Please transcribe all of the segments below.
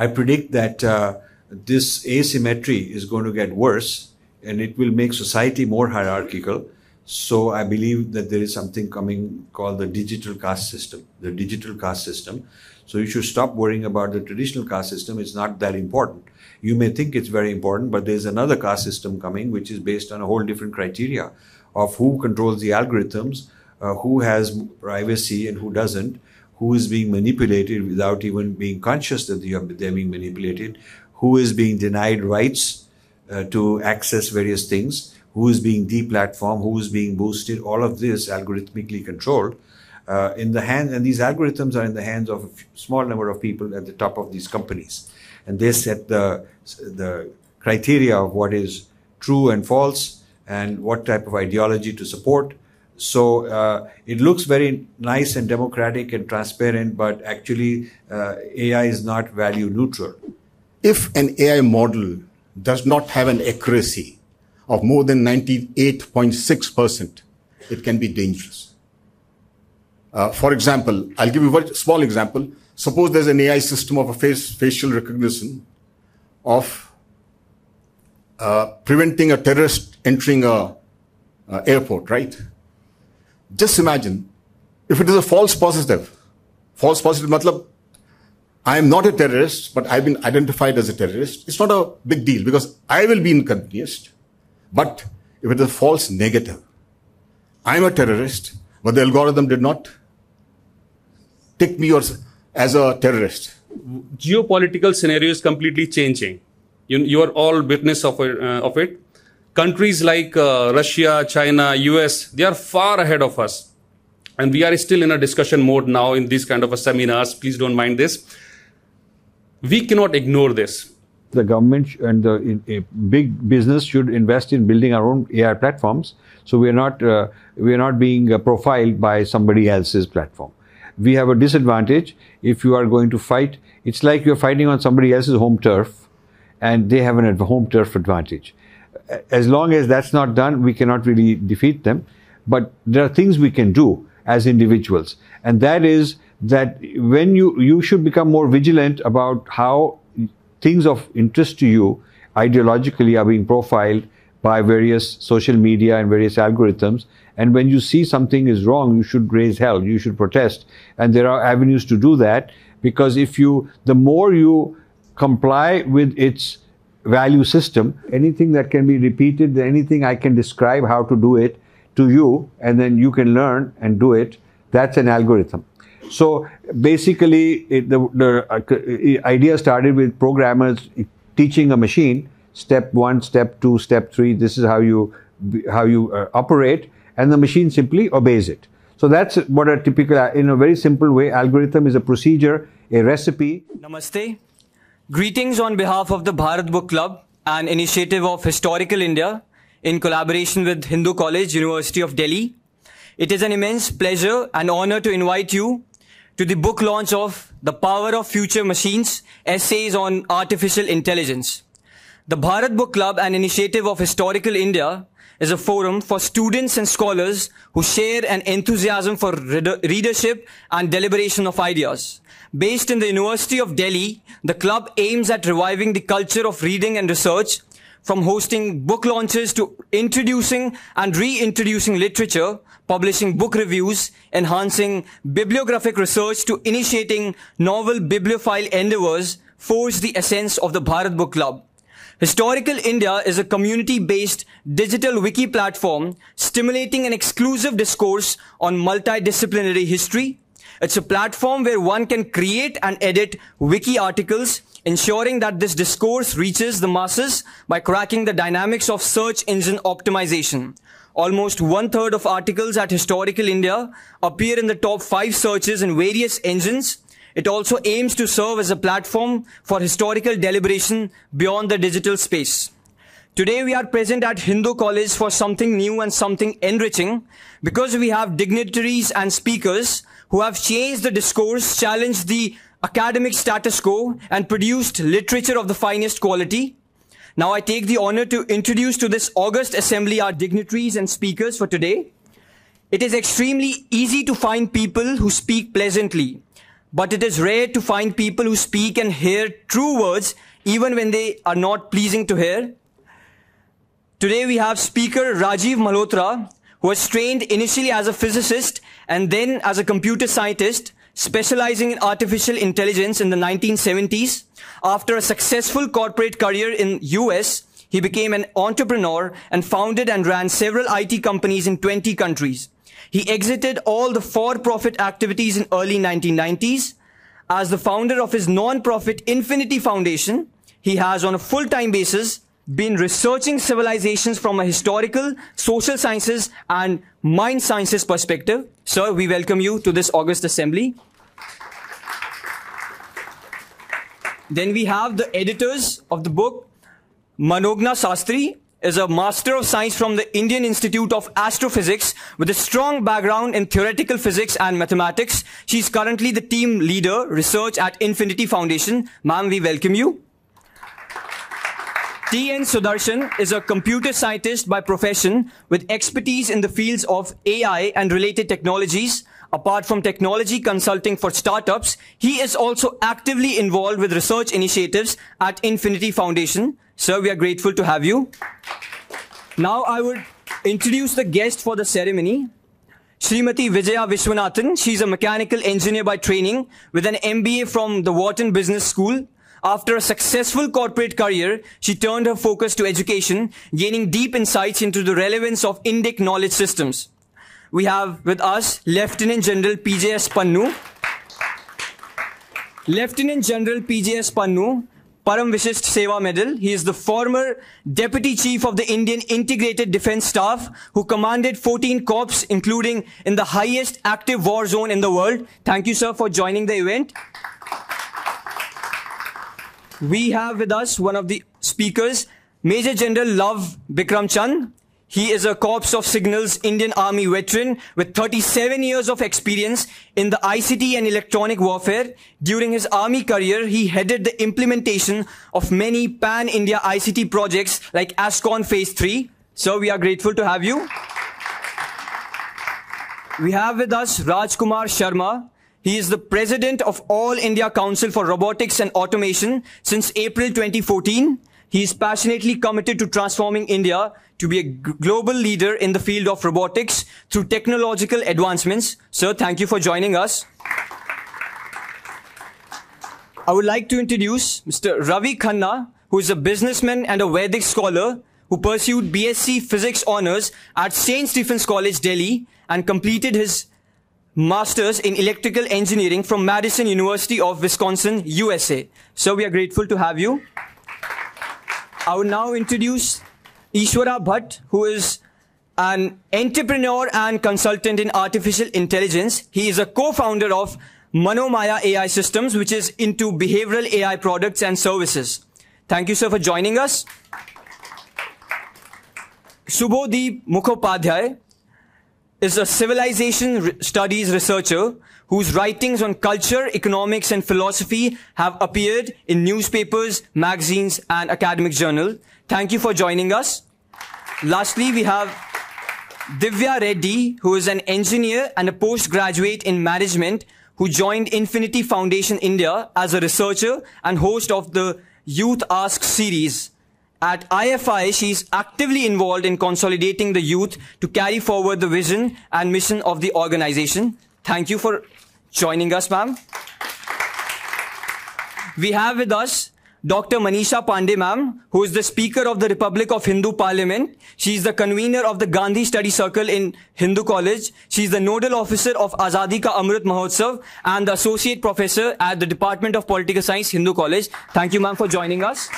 I predict that this asymmetry is going to get worse and it will make society more hierarchical. So I believe that there is something coming called the digital caste system, So you should stop worrying about the traditional caste system. It's not that important. You may think it's very important, but there's another caste system coming, which is based on a whole different criteria of who controls the algorithms, who has privacy and who doesn't, who is being manipulated without even being conscious that they're being manipulated, who is being denied rights to access various things, who is being deplatformed, who is being boosted, all of this algorithmically controlled in the hands, and these algorithms are in the hands of a small number of people at the top of these companies. And they set the criteria of what is true and false and what type of ideology to support. So it looks very nice and democratic and transparent, but actually AI is not value neutral. If an AI model does not have an accuracy of more than 98.6%, it can be dangerous. For example, I'll give you a small example. Suppose there's an AI system of a facial recognition of preventing a terrorist entering an airport, right? Just imagine if it is a false positive. False positive, matlab, I am not a terrorist, but I've been identified as a terrorist. It's not a big deal because I will be inconvenienced. But if it is a false negative, I'm a terrorist, but the algorithm did not take me as a terrorist. Geopolitical scenario is completely changing. You are all witness of it. Countries like Russia, China, US, they are far ahead of us. And we are still in a discussion mode now in this kind of a seminars. Please don't mind this. We cannot ignore this. The government and the big business should invest in building our own AI platforms, so we are not being profiled by somebody else's platform. We have a disadvantage if you are going to fight. It's like you're fighting on somebody else's home turf, and they have a home turf advantage. As long as that's not done, we cannot really defeat them. But there are things we can do as individuals, and that is that when you should become more vigilant about how things of interest to you ideologically are being profiled by various social media and various algorithms. And when you see something is wrong, you should raise hell, you should protest. And there are avenues to do that, because the more you comply with its value system, anything that can be repeated, anything I can describe how to do it to you, and then you can learn and do it, that's an algorithm. So basically, the idea started with programmers teaching a machine, step one, step two, step three, this is how you operate, and the machine simply obeys it. So that's what a typical, in a very simple way, algorithm is a procedure, a recipe. Namaste. Greetings on behalf of the Bharat Book Club, an initiative of Historical India in collaboration with Hindu College, University of Delhi. It is an immense pleasure and honor to invite you to the book launch of The Power of Future Machines, Essays on Artificial Intelligence. The Bharat Book Club, an initiative of Historical India, is a forum for students and scholars who share an enthusiasm for readership and deliberation of ideas. Based in the University of Delhi, the club aims at reviving the culture of reading and research, from hosting book launches to introducing and reintroducing literature, publishing book reviews, enhancing bibliographic research to initiating novel bibliophile endeavors, forge the essence of the Bharat Book Club. Historical India is a community-based digital wiki platform stimulating an exclusive discourse on multidisciplinary history. It's a platform where one can create and edit wiki articles, ensuring that this discourse reaches the masses by cracking the dynamics of search engine optimization. Almost one-third of articles at Historical India appear in the top 5 searches in various engines. It also aims to serve as a platform for historical deliberation beyond the digital space. Today we are present at Hindu College for something new and something enriching, because we have dignitaries and speakers who have changed the discourse, challenged the academic status quo, and produced literature of the finest quality. Now I take the honor to introduce to this august assembly our dignitaries and speakers for today. It is extremely easy to find people who speak pleasantly, But it is rare to find people who speak and hear true words even when they are not pleasing to hear. Today we have speaker Rajiv Malhotra, who was trained initially as a physicist and then as a computer scientist, specializing in artificial intelligence in the 1970s. After a successful corporate career in US, he became an entrepreneur and founded and ran several IT companies in 20 countries. He exited all the for-profit activities in early 1990s. As the founder of his non-profit Infinity Foundation, he has on a full-time basis been researching civilizations from a historical, social sciences and mind sciences perspective. Sir, we welcome you to this august assembly. Then we have the editors of the book. Manogna Sastri is a Master of Science from the Indian Institute of Astrophysics with a strong background in theoretical physics and mathematics. She is currently the team leader, research at Infinity Foundation. Ma'am, we welcome you. T.N. Sudarshan is a computer scientist by profession with expertise in the fields of AI and related technologies. Apart from technology consulting for startups, he is also actively involved with research initiatives at Infinity Foundation. Sir, we are grateful to have you. Now I would introduce the guest for the ceremony. Srimati Vijaya Vishwanathan. She's a mechanical engineer by training with an MBA from the Wharton Business School. After a successful corporate career, she turned her focus to education, gaining deep insights into the relevance of Indic knowledge systems. We have with us Lieutenant General P.J.S. Pannu. Lieutenant General P.J.S. Pannu, Param Vishisht Seva Medal. He is the former Deputy Chief of the Indian Integrated Defense Staff, who commanded 14 corps, including in the highest active war zone in the world. Thank you, sir, for joining the event. We have with us one of the speakers, Major General Lav Bikram Chand. He is a Corps of Signals Indian Army veteran with 37 years of experience in the ICT and electronic warfare. During his army career, he headed the implementation of many pan-India ICT projects like ASCON Phase 3. Sir, we are grateful to have you. We have with us Rajkumar Sharma. He is the president of All India Council for Robotics and Automation since April 2014. He is passionately committed to transforming India to be a global leader in the field of robotics through technological advancements. Sir, thank you for joining us. I would like to introduce Mr. Ravi Khanna, who is a businessman and a Vedic scholar who pursued BSc Physics Honours at St. Stephen's College, Delhi, and completed his Masters in Electrical Engineering from Madison University of Wisconsin, USA. Sir, we are grateful to have you. I will now introduce Ishwara Bhatt, who is an entrepreneur and consultant in artificial intelligence. He is a co-founder of Manomaya AI Systems, which is into behavioral AI products and services. Thank you, sir, for joining us. Subodhi Mukhopadhyay is a civilization studies researcher whose writings on culture, economics, and philosophy have appeared in newspapers, magazines, and academic journals. Thank you for joining us. Lastly, we have Divya Reddy, who is an engineer and a postgraduate in management, who joined Infinity Foundation India as a researcher and host of the Youth Ask series. At IFI, she is actively involved in consolidating the youth to carry forward the vision and mission of the organization. Thank you for joining us, ma'am. We have with us Dr. Manisha Pandey, ma'am, who is the Speaker of the Republic of Hindu Parliament. She is the convener of the Gandhi Study Circle in Hindu College. She is the Nodal Officer of Azadi Ka Amrit Mahotsav and the Associate Professor at the Department of Political Science, Hindu College. Thank you, ma'am, for joining us.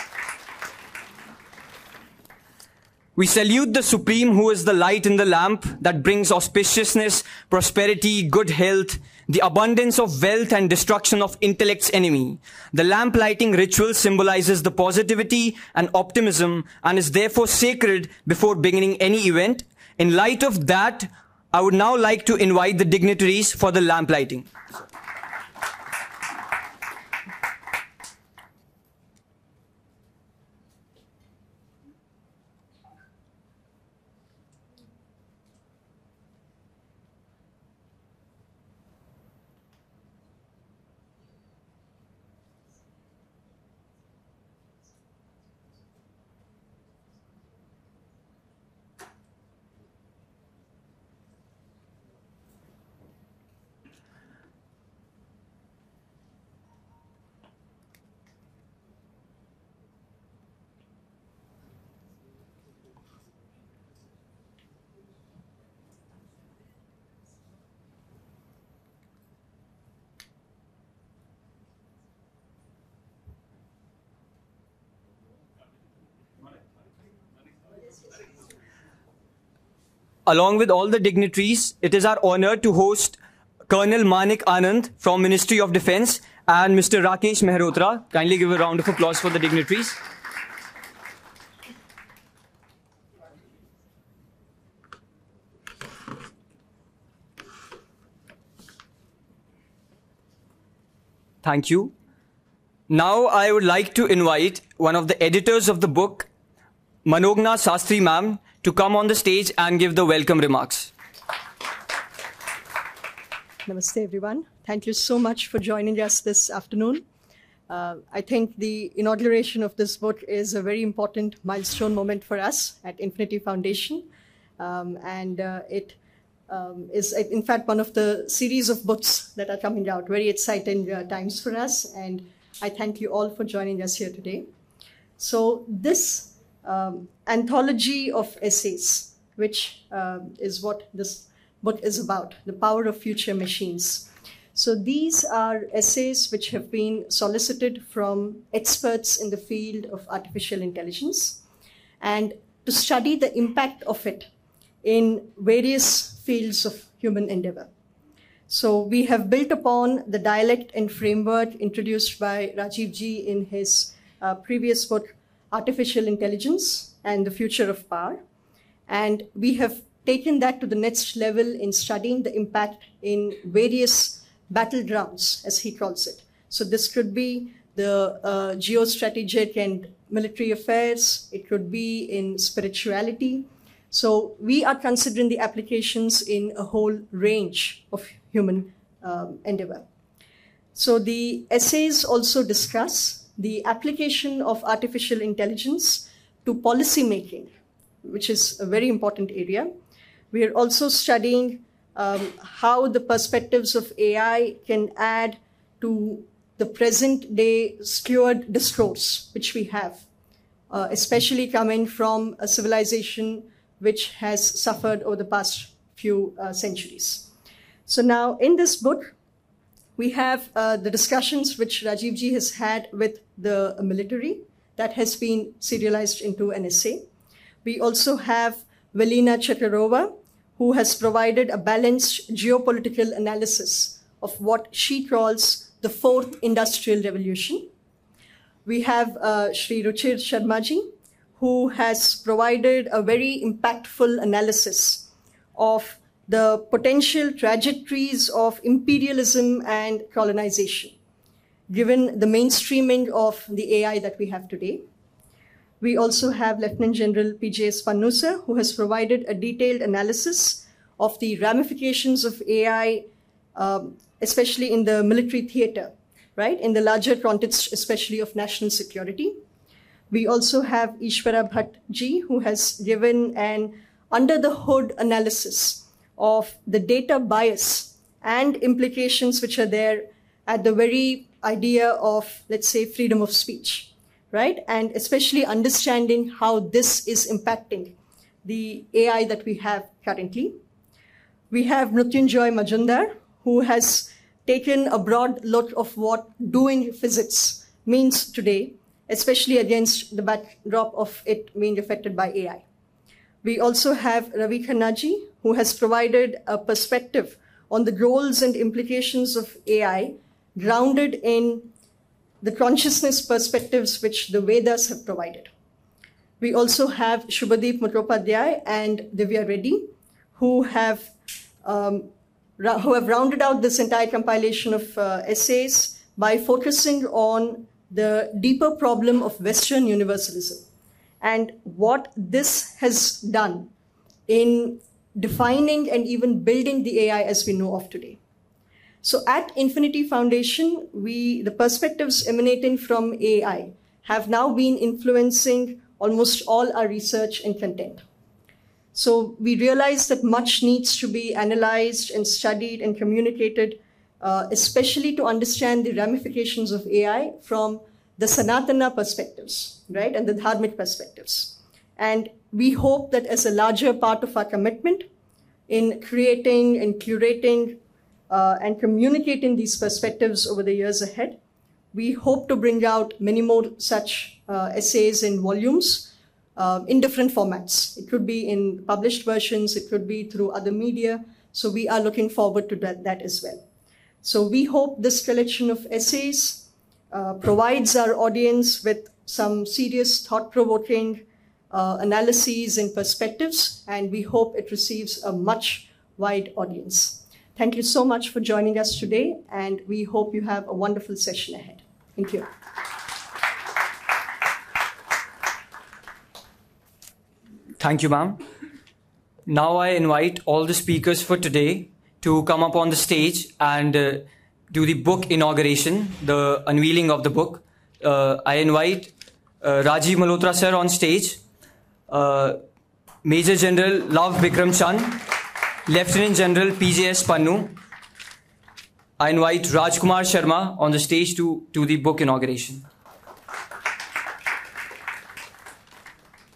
We salute the Supreme, who is the light in the lamp that brings auspiciousness, prosperity, good health, the abundance of wealth and destruction of intellect's enemy. The lamp lighting ritual symbolizes the positivity and optimism and is therefore sacred before beginning any event. In light of that, I would now like to invite the dignitaries for the lamp lighting. Along with all the dignitaries, it is our honor to host Colonel Manik Anand from Ministry of Defence and Mr. Rakesh Mehrotra. Kindly give a round of applause for the dignitaries. Thank you. Now I would like to invite one of the editors of the book, Manogna Sastri ma'am, to come on the stage and give the welcome remarks. Namaste everyone. Thank you so much for joining us this afternoon. I think the inauguration of this book is a very important milestone moment for us at Infinity Foundation. It is in fact one of the series of books that are coming out. Very exciting times for us, and I thank you all for joining us here today. So this anthology of essays, which is what this book is about, The Power of Future Machines. So these are essays which have been solicited from experts in the field of artificial intelligence, and to study the impact of it in various fields of human endeavor. So we have built upon the dialect and framework introduced by Rajiv Ji in his previous book, Artificial Intelligence and the Future of Power. And we have taken that to the next level in studying the impact in various battlegrounds, as he calls it. So this could be the geostrategic and military affairs. It could be in spirituality. So we are considering the applications in a whole range of human endeavor. So the essays also discuss the application of artificial intelligence to policy making, which is a very important area. We are also studying how the perspectives of AI can add to the present day skewed discourse which we have, especially coming from a civilization which has suffered over the past few centuries. So now in this book, we have the discussions which Rajiv Ji has had with the military that has been serialized into an essay. We also have Velina Chakarova, who has provided a balanced geopolitical analysis of what she calls the fourth industrial revolution. We have Shri Ruchir Sharma Ji, who has provided a very impactful analysis of the potential trajectories of imperialism and colonization, given the mainstreaming of the AI that we have today. We also have Lieutenant General P.J.S. Pannu, who has provided a detailed analysis of the ramifications of AI, especially in the military theater, right? In the larger context, especially of national security. We also have Ishwara Bhatt Ji, who has given an under-the-hood analysis of the data bias and implications which are there at the very idea of, let's say, freedom of speech, right? And especially understanding how this is impacting the AI that we have currently. We have Mrityunjoy Majumdar, who has taken a broad look of what doing physics means today, especially against the backdrop of it being affected by AI. We also have Ravi Khanna Ji, who has provided a perspective on the goals and implications of AI, grounded in the consciousness perspectives which the Vedas have provided. We also have Subodhi Mukhopadhyay and Divya Reddy, who have rounded out this entire compilation of essays by focusing on the deeper problem of Western universalism and what this has done in defining and even building the AI as we know of today. So at Infinity Foundation, the perspectives emanating from AI have now been influencing almost all our research and content. So we realize that much needs to be analyzed and studied and communicated, especially to understand the ramifications of AI from the Sanatana perspectives, right, and the Dharmic perspectives. And we hope that as a larger part of our commitment in creating and curating and communicating these perspectives over the years ahead, we hope to bring out many more such essays in volumes in different formats. It could be in published versions, it could be through other media. So we are looking forward to that as well. So we hope this collection of essays provides our audience with some serious thought-provoking analyses and perspectives, and we hope it receives a much wide audience. Thank you so much for joining us today, and we hope you have a wonderful session ahead. Thank you. Thank you, ma'am. Now I invite all the speakers for today to come up on the stage and do the book inauguration, the unveiling of the book. I invite Rajiv Malhotra sir on stage, Major General Lav Bikram Chand, Lieutenant General P.J.S. Pannu. I invite Rajkumar Sharma on the stage to do the book inauguration.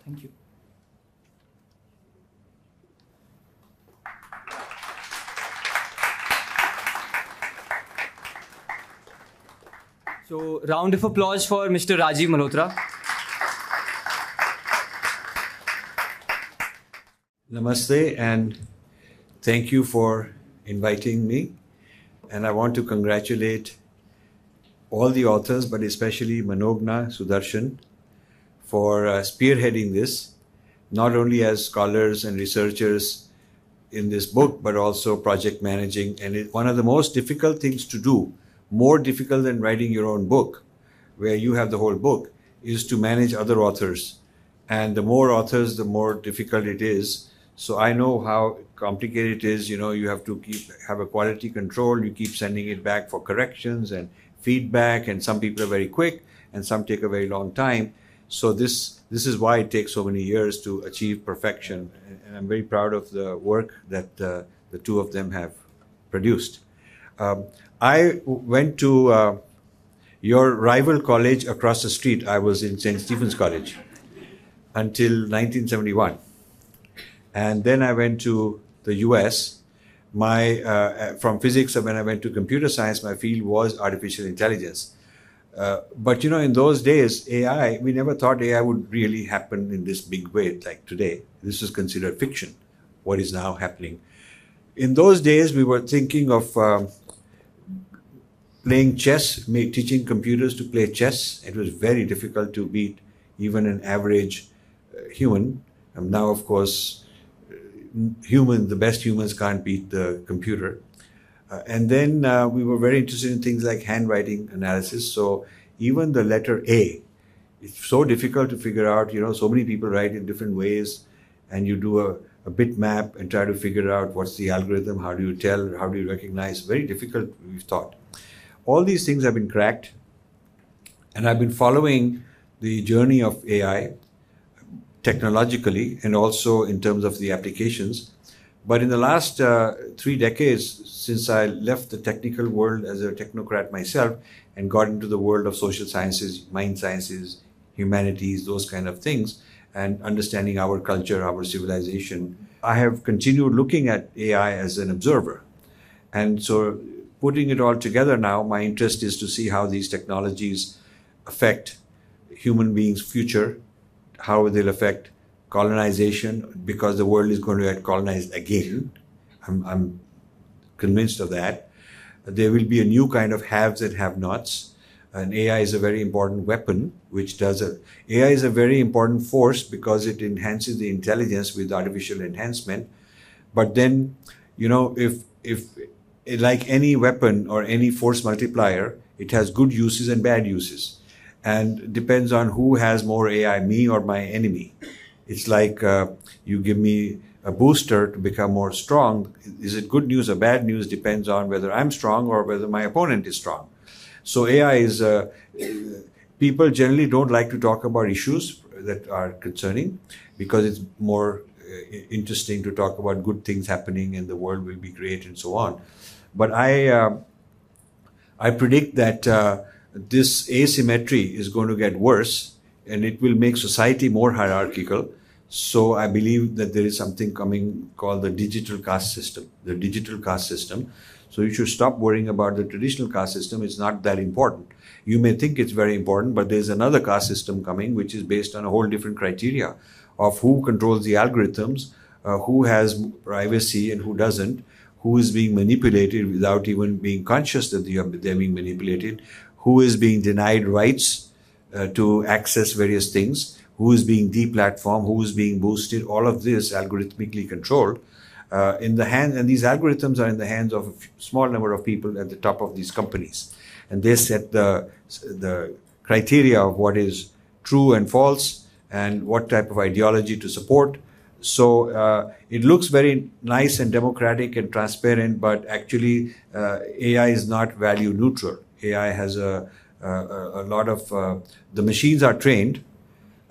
Thank you. So, round of applause for Mr. Rajiv Malhotra. Namaste, and thank you for inviting me. And I want to congratulate all the authors, but especially Manogna Sastri, for spearheading this, not only as scholars and researchers in this book, but also project managing. And it's one of the most difficult things to do, more difficult than writing your own book, where you have the whole book, is to manage other authors. And the more authors, the more difficult it is. So I know how complicated it is. You know, you have to have a quality control. You keep sending it back for corrections and feedback. And some people are very quick and some take a very long time. So this is why it takes so many years to achieve perfection. And I'm very proud of the work that the two of them have produced. I went to your rival college across the street. I was in St. Stephen's College until 1971. And then I went to the US. From physics, when I went to computer science, my field was artificial intelligence. But you know, in those days, AI, we never thought AI would really happen in this big way like today. This was considered fiction, what is now happening. In those days, we were thinking of playing chess, teaching computers to play chess. It was very difficult to beat even an average human. And now, of course, the best humans can't beat the computer. And then we were very interested in things like handwriting analysis. So even the letter A, it's so difficult to figure out, you know, so many people write in different ways, and you do a bit map and try to figure out what's the algorithm, how do you tell, how do you recognize, very difficult, we've thought. All these things have been cracked, and I've been following the journey of AI technologically and also in terms of the applications. But in the last 3 decades, since I left the technical world as a technocrat myself and got into the world of social sciences, mind sciences, humanities, those kind of things, and understanding our culture, our civilization, I have continued looking at AI as an observer. And so putting it all together now, my interest is to see how these technologies affect human beings' future, how they'll affect colonization, because the world is going to get colonized again. I'm convinced of that. There will be a new kind of haves and have-nots. And AI is a very important weapon, which does AI is a very important force because it enhances the intelligence with artificial enhancement. But then, you know, if like any weapon or any force multiplier, it has good uses and bad uses. And depends on who has more AI, me or my enemy. It's like you give me a booster to become more strong. Is it good news or bad news? Depends on whether I'm strong or whether my opponent is strong. So AI is, people generally don't like to talk about issues that are concerning because it's more interesting to talk about good things happening and the world will be great and so on. But I predict that this asymmetry is going to get worse and it will make society more hierarchical. So I believe that there is something coming called the digital caste system. So you should stop worrying about the traditional caste system. It's not that important. You may think it's very important, but there's another caste system coming, which is based on a whole different criteria of who controls the algorithms, who has privacy and who doesn't, who is being manipulated without even being conscious that they're being manipulated, who is being denied rights to access various things, who is being deplatformed, who is being boosted. All of this algorithmically controlled in the hand, and these algorithms are in the hands of a small number of people at the top of these companies, and they set the criteria of what is true and false and what type of ideology to support. So it looks very nice and democratic and transparent, but actually AI is not value neutral. AI has a lot of, the machines are trained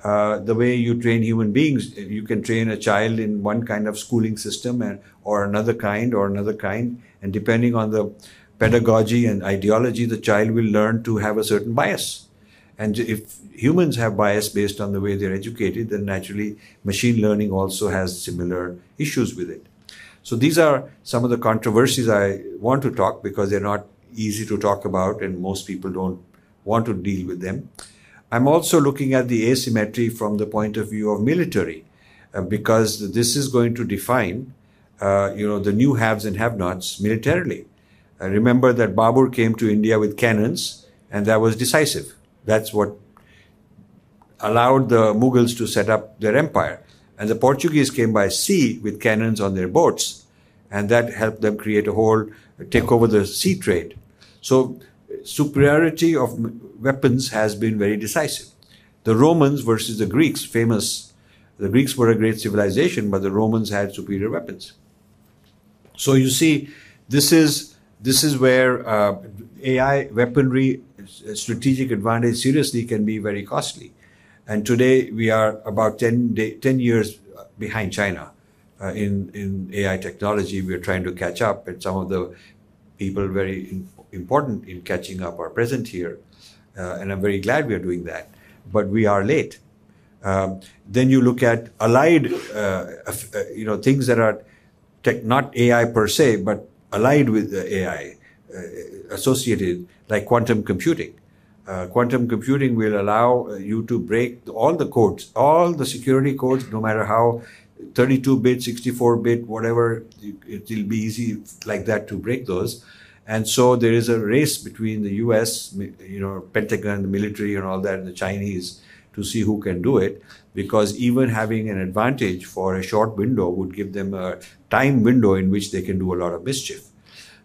the way you train human beings. You can train a child in one kind of schooling system and, or another kind. And depending on the pedagogy and ideology, the child will learn to have a certain bias. And if humans have bias based on the way they're educated, then naturally machine learning also has similar issues with it. So these are some of the controversies I want to talk, because they're not easy to talk about and most people don't want to deal with them. I'm also looking at the asymmetry from the point of view of military, because this is going to define, the new haves and have-nots militarily. Remember that Babur came to India with cannons, and that was decisive. That's what allowed the Mughals to set up their empire. And the Portuguese came by sea with cannons on their boats, and that helped them create a whole, take over the sea trade. So superiority of weapons has been very decisive. The Romans versus the Greeks, famous. The Greeks were a great civilization, but the Romans had superior weapons. So you see, this is where AI weaponry, strategic advantage, seriously can be very costly. And today we are about 10 years behind China in AI technology. We are trying to catch up, and some of the people very important in catching up are present here. And I'm very glad we are doing that, but we are late. Then you look at allied, things that are not AI per se, but allied with AI, associated, like quantum computing. Quantum computing will allow you to break all the codes, all the security codes, no matter how 32-bit, 64-bit, whatever, it will be easy like that to break those. And so there is a race between the US, Pentagon, the military and all that, and the Chinese, to see who can do it, because even having an advantage for a short window would give them a time window in which they can do a lot of mischief.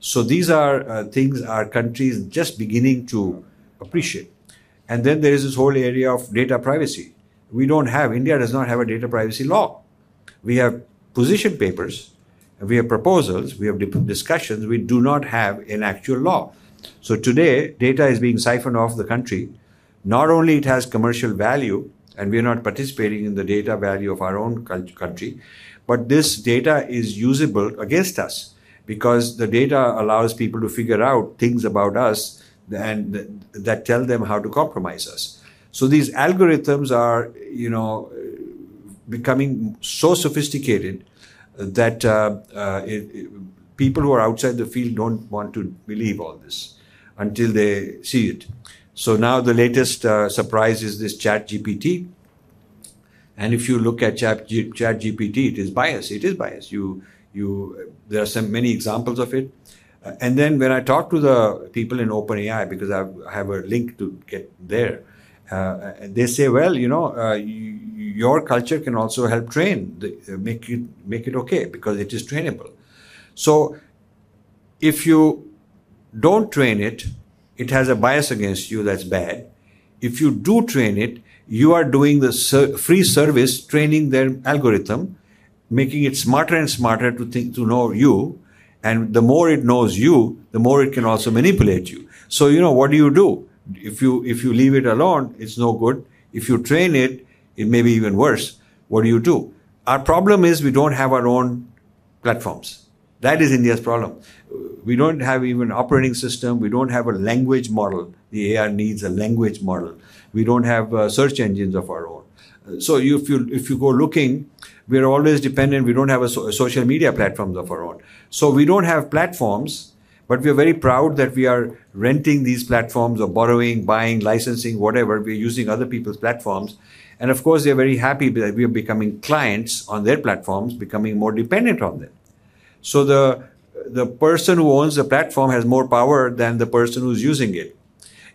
So these are things our country is just beginning to appreciate. And then there is this whole area of data privacy. India does not have a data privacy law. We have position papers, we have proposals, we have discussions, we do not have an actual law. So today, data is being siphoned off the country. Not only it has commercial value, and we are not participating in the data value of our own country, but this data is usable against us, because the data allows people to figure out things about us and that tell them how to compromise us. So these algorithms are, becoming so sophisticated that people who are outside the field don't want to believe all this until they see it. So now the latest surprise is this ChatGPT. And if you look at ChatGPT, it is biased. It is biased. There are many examples of it. And then when I talk to the people in OpenAI, because I have a link to get there, they say, well, your culture can also help train, make it okay, because it is trainable. So if you don't train it, it has a bias against you, that's bad. If you do train it, you are doing the free service, training their algorithm, making it smarter and smarter to know you. And the more it knows you, the more it can also manipulate you. So, what do? If you leave it alone, it's no good. If you train it, it may be even worse. What do you do? Our problem is we don't have our own platforms. That is India's problem. We don't have even operating system. We don't have a language model. The AI needs a language model. We don't have search engines of our own. So if you go looking, we are always dependent. We don't have a social media platforms of our own. So we don't have platforms, But we are very proud that we are renting these platforms or borrowing, buying, licensing, whatever. We are using other people's platforms. And of course, they are very happy that we are becoming clients on their platforms, becoming more dependent on them. So the person who owns the platform has more power than the person who's using it.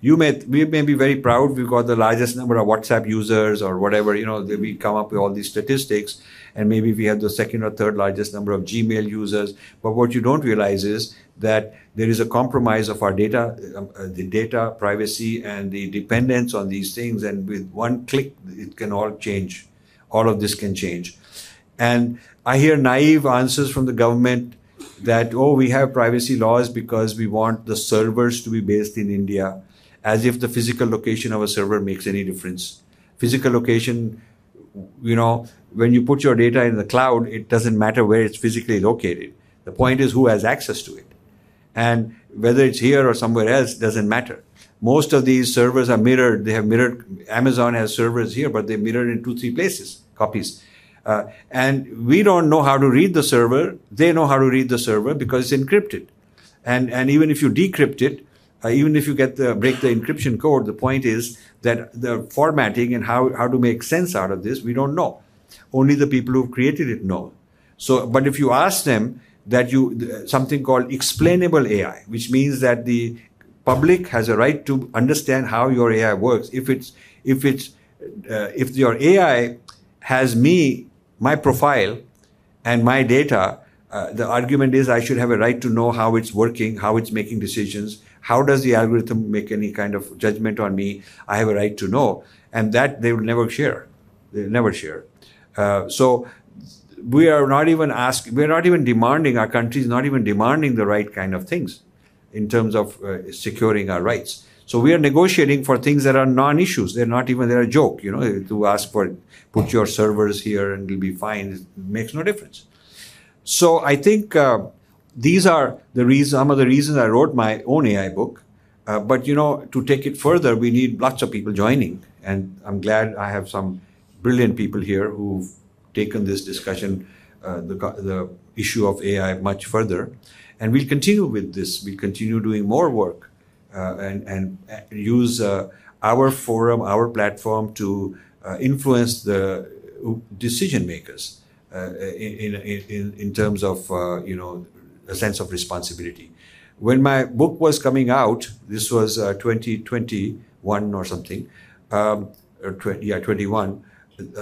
We may be very proud we've got the largest number of WhatsApp users or whatever, you know, we come up with all these statistics, and maybe we have the second or third largest number of Gmail users. But what you don't realize is that there is a compromise of our data, the data privacy and the dependence on these things. And with one click, it can all change. All of this can change. And I hear naive answers from the government that, oh, we have privacy laws because we want the servers to be based in India, as if the physical location of a server makes any difference. Physical location, you know, when you put your data in the cloud, it doesn't matter where it's physically located. The point is who has access to it. And whether it's here or somewhere else doesn't matter. Most of these servers are mirrored. They have mirrored, Amazon has servers here, but they're mirrored in 2-3 places, copies. And we don't know how to read the server. They know how to read the server because it's encrypted. And even if you decrypt it, even if you break the encryption code, the point is that the formatting and how to make sense out of this, we don't know. Only the people who've created it know. So, but if you ask them that something called explainable AI, which means that the public has a right to understand how your AI works. If your AI has my profile and my data, the argument is I should have a right to know how it's working, how it's making decisions. How does the algorithm make any kind of judgment on me? I have a right to know. And that they will never share. They'll never share. So we are not even asking, we're not even demanding, our country is not even demanding the right kind of things in terms of securing our rights. So we are negotiating for things that are non-issues. They're a joke, you know, to ask for, put your servers here and it'll be fine. It makes no difference. So I think these are some of the reasons I wrote my own AI book. But, you know, to take it further, we need lots of people joining. And I'm glad I have some brilliant people here who've taken this discussion, the issue of AI much further. And we'll continue with this. We'll continue doing more work and use our forum, our platform to influence the decision makers. In terms of, you know, a sense of responsibility. When my book was coming out, this was 2021 or something, 21, in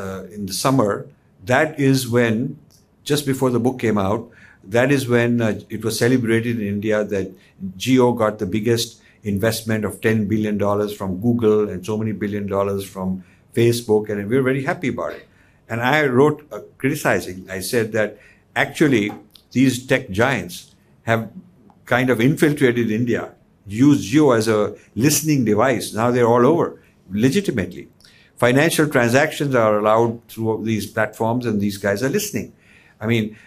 the summer, that is when, just before the book came out, that is when it was celebrated in India that Jio got the biggest investment of $10 billion from Google and so many billion dollars from Facebook, and we were very happy about it. And I wrote criticizing, I said that actually these tech giants have kind of infiltrated India, used Jio as a listening device. Now they're all over, legitimately. Financial transactions are allowed through these platforms and these guys are listening. I mean,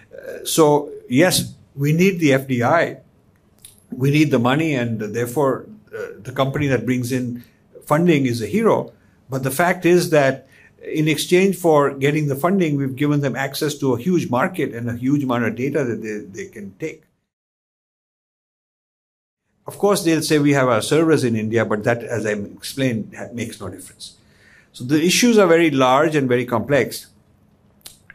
so yes, we need the FDI. We need the money, and therefore the company that brings in funding is a hero. But the fact is that in exchange for getting the funding, we've given them access to a huge market and a huge amount of data that they can take. Of course, they'll say we have our servers in India, but that, as I explained, makes no difference. So the issues are very large and very complex,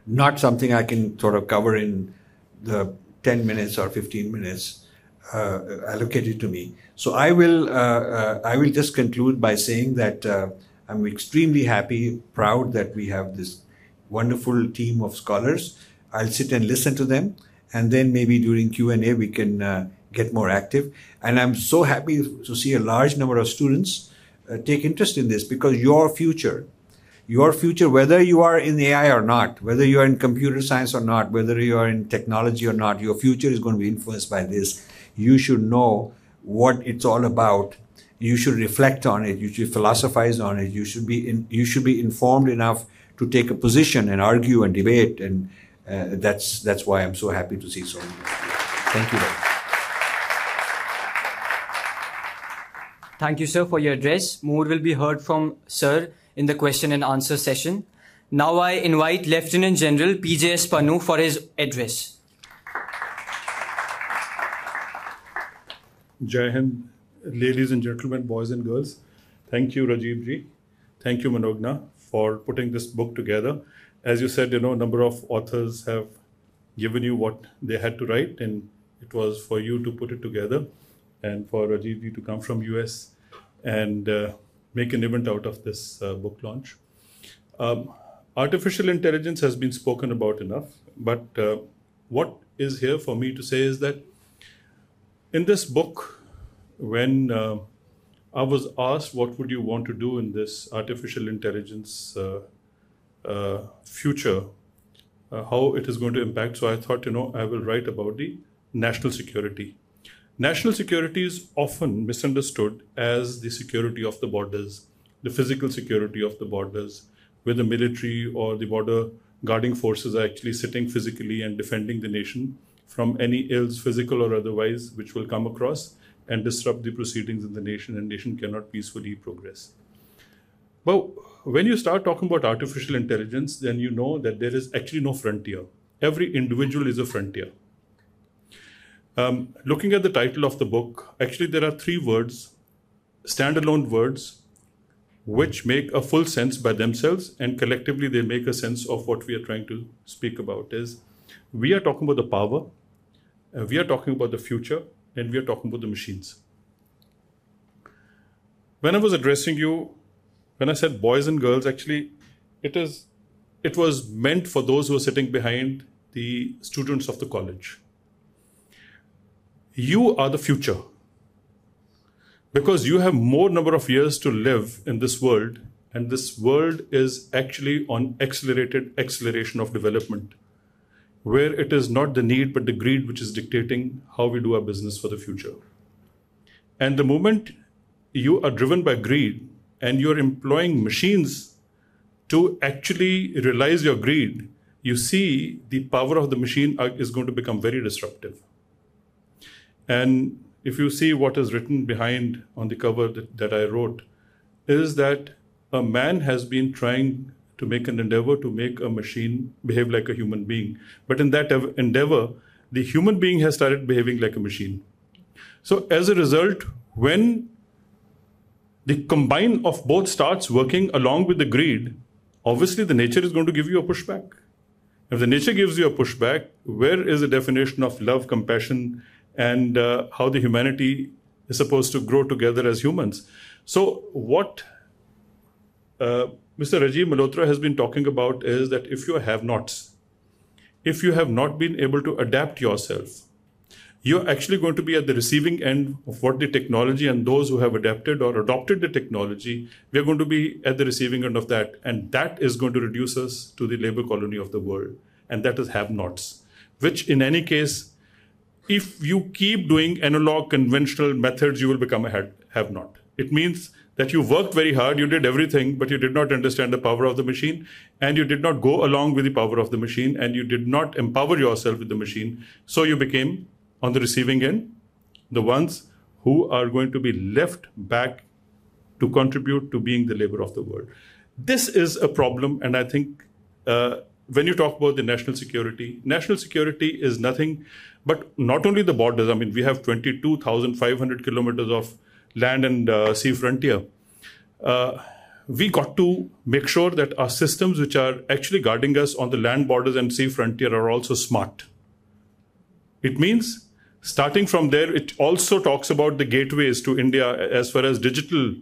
not something I can sort of cover in the 10 minutes or 15 minutes allocated to me. So I will just conclude by saying that I'm extremely happy, proud that we have this wonderful team of scholars. I'll sit and listen to them, and then maybe during Q&A we can get more active. And I'm so happy to see a large number of students take interest in this, because your future, whether you are in AI or not, whether you are in computer science or not, whether you are in technology or not, your future is going to be influenced by this. You should know what it's all about. You should reflect on it. You should philosophize on it. You should be informed enough to take a position and argue and debate. And that's why I'm so happy to see so many people. Thank you very much. Thank you, sir, for your address. More will be heard from sir in the question and answer session. Now I invite Lieutenant General P.J.S. Pannu for his address. Jai Hind, ladies and gentlemen, boys and girls. Thank you, Rajiv ji. Thank you, Manogna, for putting this book together. As you said, a number of authors have given you what they had to write, and it was for you to put it together and for Rajiv ji to come from US and make an event out of this book launch. Artificial intelligence has been spoken about enough, but what is here for me to say is that in this book, when I was asked what would you want to do in this artificial intelligence future, how it is going to impact, so I thought, I will write about the national security. National security is often misunderstood as the security of the borders, the physical security of the borders, where the military or the border guarding forces are actually sitting physically and defending the nation from any ills, physical or otherwise, which will come across and disrupt the proceedings in the nation, and nation cannot peacefully progress. But when you start talking about artificial intelligence, then you know that there is actually no frontier. Every individual is a frontier. Looking at the title of the book, actually there are three words, standalone words, which make a full sense by themselves, and collectively they make a sense of what we are trying to speak about. Is we are talking about the power, we are talking about the future, and we are talking about the machines. When I was addressing you, when I said boys and girls, actually it was meant for those who are sitting behind, the students of the college. You are the future, because you have more number of years to live in this world, and this world is actually on acceleration of development, where it is not the need but the greed which is dictating how we do our business for the future. And the moment you are driven by greed and you're employing machines to actually realize your greed, you see the power of the machine is going to become very disruptive. And if you see what is written behind on the cover that I wrote, is that a man has been trying to make an endeavor to make a machine behave like a human being. But in that endeavor, the human being has started behaving like a machine. So as a result, when the combine of both starts working along with the greed, obviously the nature is going to give you a pushback. If the nature gives you a pushback, where is the definition of love, compassion, and how the humanity is supposed to grow together as humans? So what Mr. Rajiv Malhotra has been talking about is that if you have nots, if you have not been able to adapt yourself, you're actually going to be at the receiving end of what the technology, and those who have adapted or adopted the technology, we're going to be at the receiving end of that. And that is going to reduce us to the labor colony of the world. And that is have-nots, which in any case, if you keep doing analog, conventional methods, you will become a have-not. It means that you worked very hard, you did everything, but you did not understand the power of the machine, and you did not go along with the power of the machine, and you did not empower yourself with the machine. So you became, on the receiving end, the ones who are going to be left back to contribute to being the labor of the world. This is a problem, and I think when you talk about the national security is nothing but not only the borders. I mean, we have 22,500 kilometers of land and sea frontier. We got to make sure that our systems which are actually guarding us on the land borders and sea frontier are also smart. It means starting from there, it also talks about the gateways to India as far as digital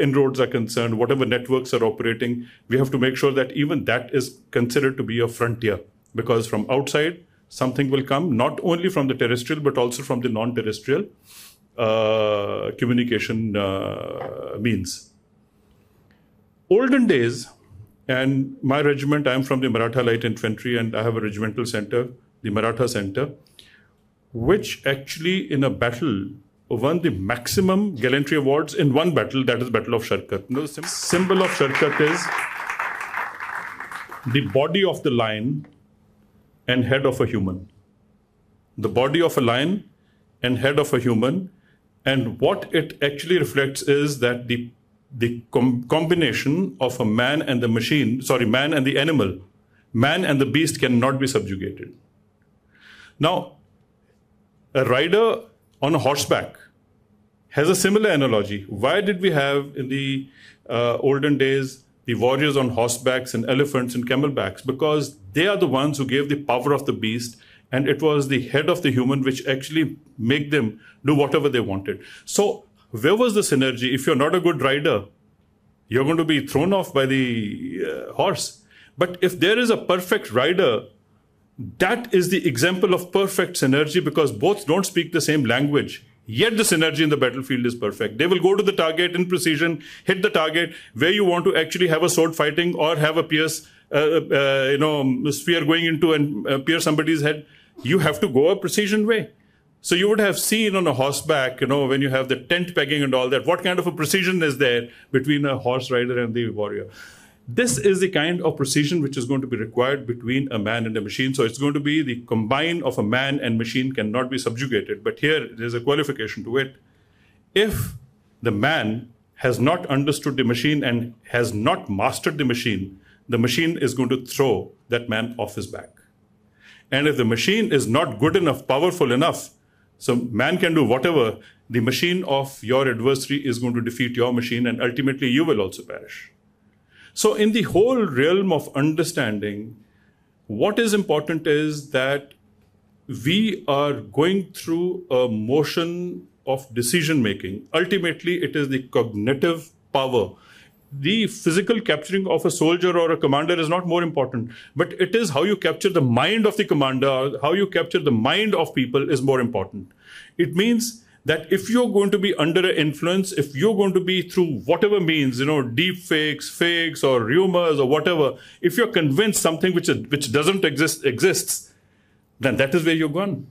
inroads are concerned, whatever networks are operating. We have to make sure that even that is considered to be a frontier, because from outside, something will come, not only from the terrestrial, but also from the non-terrestrial communication means. Olden days, and my regiment, I am from the Maratha Light Infantry, and I have a regimental center, the Maratha Center, which actually in a battle won the maximum gallantry awards in one battle, that is Battle of Sharkat. The symbol of Sharkat is the body of the lion and head of a human. The body of a lion and head of a human. And what it actually reflects is that the combination of a man and the machine, sorry, man and the animal, man and the beast cannot be subjugated. Now, a rider on a horseback has a similar analogy. Why did we have in the olden days the warriors on horsebacks and elephants and camelbacks? Because they are the ones who gave the power of the beast, and it was the head of the human which actually made them do whatever they wanted. So where was the synergy? If you're not a good rider, you're going to be thrown off by the horse. But if there is a perfect rider, that is the example of perfect synergy, because both don't speak the same language, yet the synergy in the battlefield is perfect. They will go to the target in precision, hit the target where you want to actually have a sword fighting or have a pierce, spear going into and pierce somebody's head. You have to go a precision way. So you would have seen on a horseback, when you have the tent pegging and all that, what kind of a precision is there between a horse rider and the warrior? This is the kind of precision which is going to be required between a man and a machine. So it's going to be the combine of a man and machine cannot be subjugated. But here there's a qualification to it. If the man has not understood the machine and has not mastered the machine is going to throw that man off his back. And if the machine is not good enough, powerful enough, so man can do whatever, the machine of your adversary is going to defeat your machine, and ultimately you will also perish. So in the whole realm of understanding, what is important is that we are going through a motion of decision making. Ultimately, it is the cognitive power. The physical capturing of a soldier or a commander is not more important, but it is how you capture the mind of the commander, or how you capture the mind of people is more important. It means that if you're going to be under an influence, if you're going to be through whatever means, deep fakes or rumors or whatever, if you're convinced something which doesn't exists, then that is where you're gone.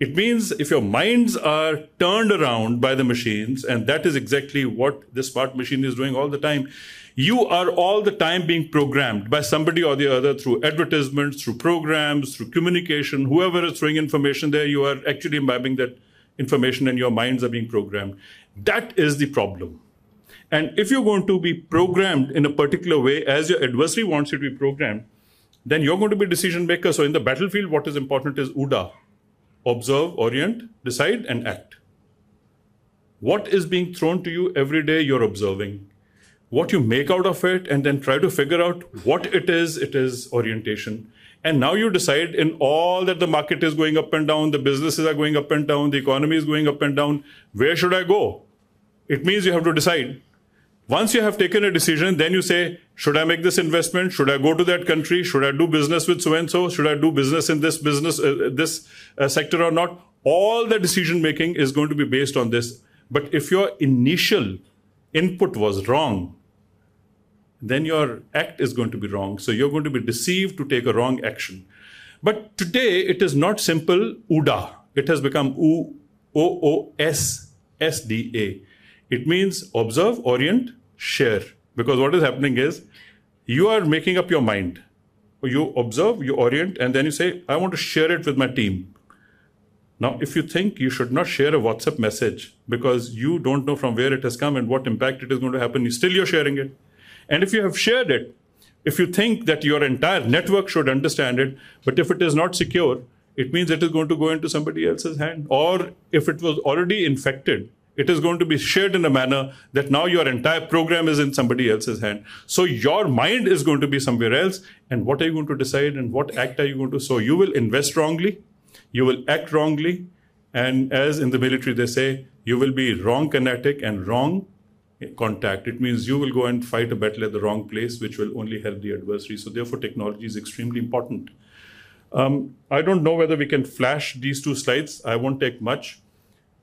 It means if your minds are turned around by the machines, and that is exactly what this smart machine is doing all the time, you are all the time being programmed by somebody or the other through advertisements, through programs, through communication, whoever is throwing information there, you are actually imbibing that information and your minds are being programmed. That is the problem. And if you're going to be programmed in a particular way as your adversary wants you to be programmed, then you're going to be decision maker. So in the battlefield, what is important is UDA. Observe, orient, decide, and act. What is being thrown to you every day, you're observing. What you make out of it and then try to figure out what it is orientation. And now you decide in all that the market is going up and down, the businesses are going up and down, the economy is going up and down. Where should I go? It means you have to decide. Once you have taken a decision, then you say, should I make this investment? Should I go to that country? Should I do business with so-and-so? Should I do business in this business, this sector or not? All the decision making is going to be based on this. But if your initial input was wrong, then your act is going to be wrong. So you're going to be deceived to take a wrong action. But today, it is not simple UDA. It has become OOSSDA. It means observe, orient, share. Because what is happening is you are making up your mind. You observe, you orient, and then you say, I want to share it with my team. Now, if you think you should not share a WhatsApp message because you don't know from where it has come and what impact it is going to happen, still you're sharing it. And if you have shared it, if you think that your entire network should understand it, but if it is not secure, it means it is going to go into somebody else's hand. Or if it was already infected, it is going to be shared in a manner that now your entire program is in somebody else's hand. So your mind is going to be somewhere else. And what are you going to decide and what act are you going to? So you will invest wrongly, you will act wrongly. And as in the military, they say, you will be wrong kinetic and wrong contact. It means you will go and fight a battle at the wrong place, which will only help the adversary. So therefore, technology is extremely important. I don't know whether we can flash these two slides. I won't take much.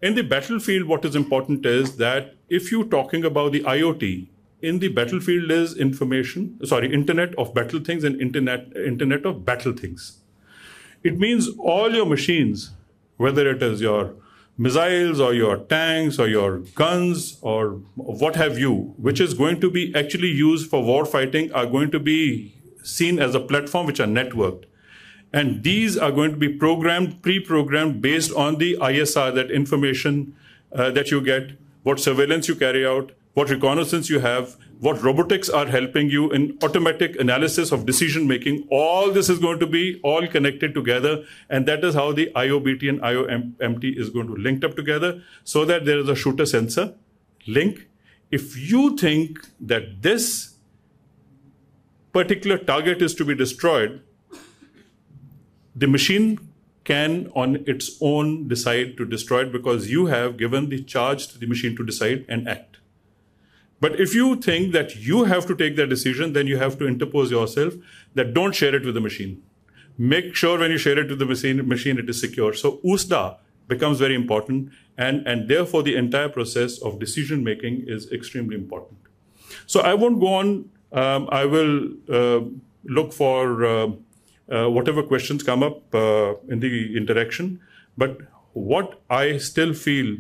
In the battlefield, what is important is that if you're talking about the IoT, in the battlefield is Internet of Battle Things and Internet of Battle Things. It means all your machines, whether it is your missiles or your tanks or your guns or what have you, which is going to be actually used for war fighting, are going to be seen as a platform which are networked. And these are going to be programmed, pre-programmed based on the ISR, that information that you get, what surveillance you carry out, what reconnaissance you have, what robotics are helping you in automatic analysis of decision making. All this is going to be all connected together, and that is how the IOBT and IOMT is going to link up together, so that there is a shooter sensor link. If you think that this particular target is to be destroyed, the machine can on its own decide to destroy it, because you have given the charge to the machine to decide and act. But if you think that you have to take that decision, then you have to interpose yourself that don't share it with the machine. Make sure when you share it with the machine it is secure. So USDA becomes very important, and therefore the entire process of decision making is extremely important. So I won't go on. I will look for whatever questions come up in the interaction. But what I still feel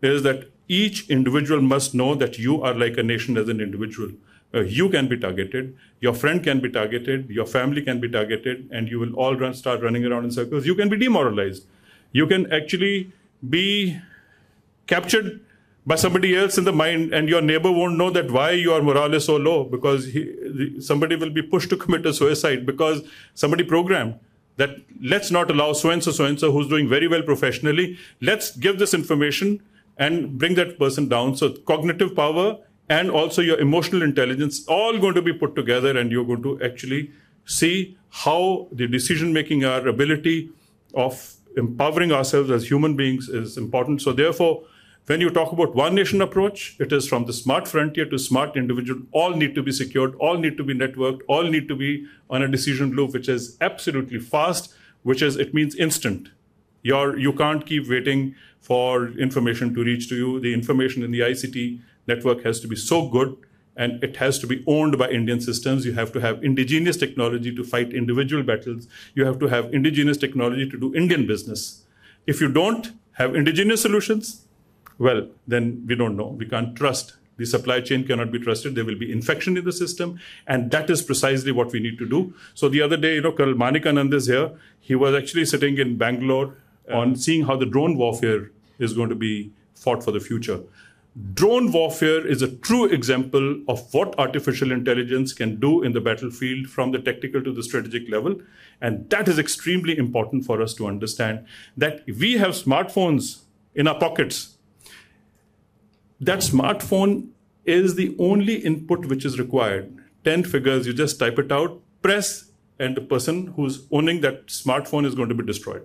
is that each individual must know that you are like a nation as an individual. You can be targeted, your friend can be targeted, your family can be targeted, and you will all start running around in circles. You can be demoralized. You can actually be captured by somebody else in the mind, and your neighbor won't know that why your morale is so low, because somebody will be pushed to commit a suicide because somebody programmed that let's not allow so-and-so who's doing very well professionally. Let's give this information and bring that person down. So cognitive power and also your emotional intelligence all going to be put together, and you're going to actually see how the decision-making, our ability of empowering ourselves as human beings is important. So therefore, when you talk about one nation approach, it is from the smart frontier to smart individual. All need to be secured, all need to be networked, all need to be on a decision loop, which is absolutely fast, which is, it means instant. You can't keep waiting for information to reach to you. The information in the ICT network has to be so good, and it has to be owned by Indian systems. You have to have indigenous technology to fight individual battles. You have to have indigenous technology to do Indian business. If you don't have indigenous solutions, well, then we don't know. We can't trust. The supply chain cannot be trusted. There will be infection in the system. And that is precisely what we need to do. So the other day, Colonel Manik Anand is here. He was actually sitting in Bangalore on seeing how the drone warfare is going to be fought for the future. Drone warfare is a true example of what artificial intelligence can do in the battlefield from the tactical to the strategic level. And that is extremely important for us to understand, that we have smartphones in our pockets. That smartphone is the only input which is required. 10 figures, you just type it out, press, and the person who's owning that smartphone is going to be destroyed.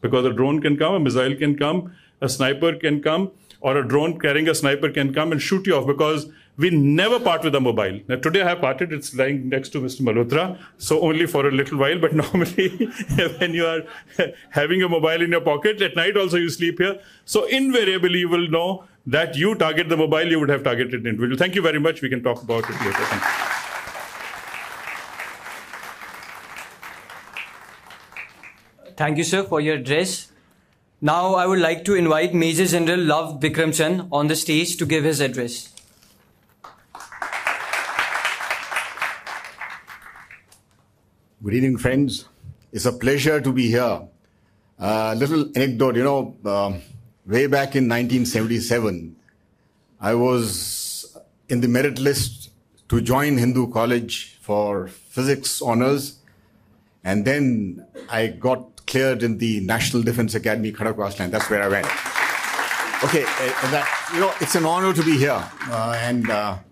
Because a drone can come, a missile can come, a sniper can come, or a drone carrying a sniper can come and shoot you off, because we never part with a mobile. Now, today I have parted, it's lying next to Mr. Malhotra, so only for a little while, but normally when you are having a mobile in your pocket, at night also you sleep here. So invariably you will know that you target the mobile, you would have targeted the individual. Thank you very much, we can talk about it later. Thank you. Thank you, sir, for your address. Now, I would like to invite Major General Lav Bikram Chand on the stage to give his address. Good evening, friends. It's a pleasure to be here. Little anecdote, way back in 1977, I was in the merit list to join Hindu College for physics honors. And then I got cleared in the National Defense Academy, Kharagpur. That's where I went. Okay, it's an honor to be here, and I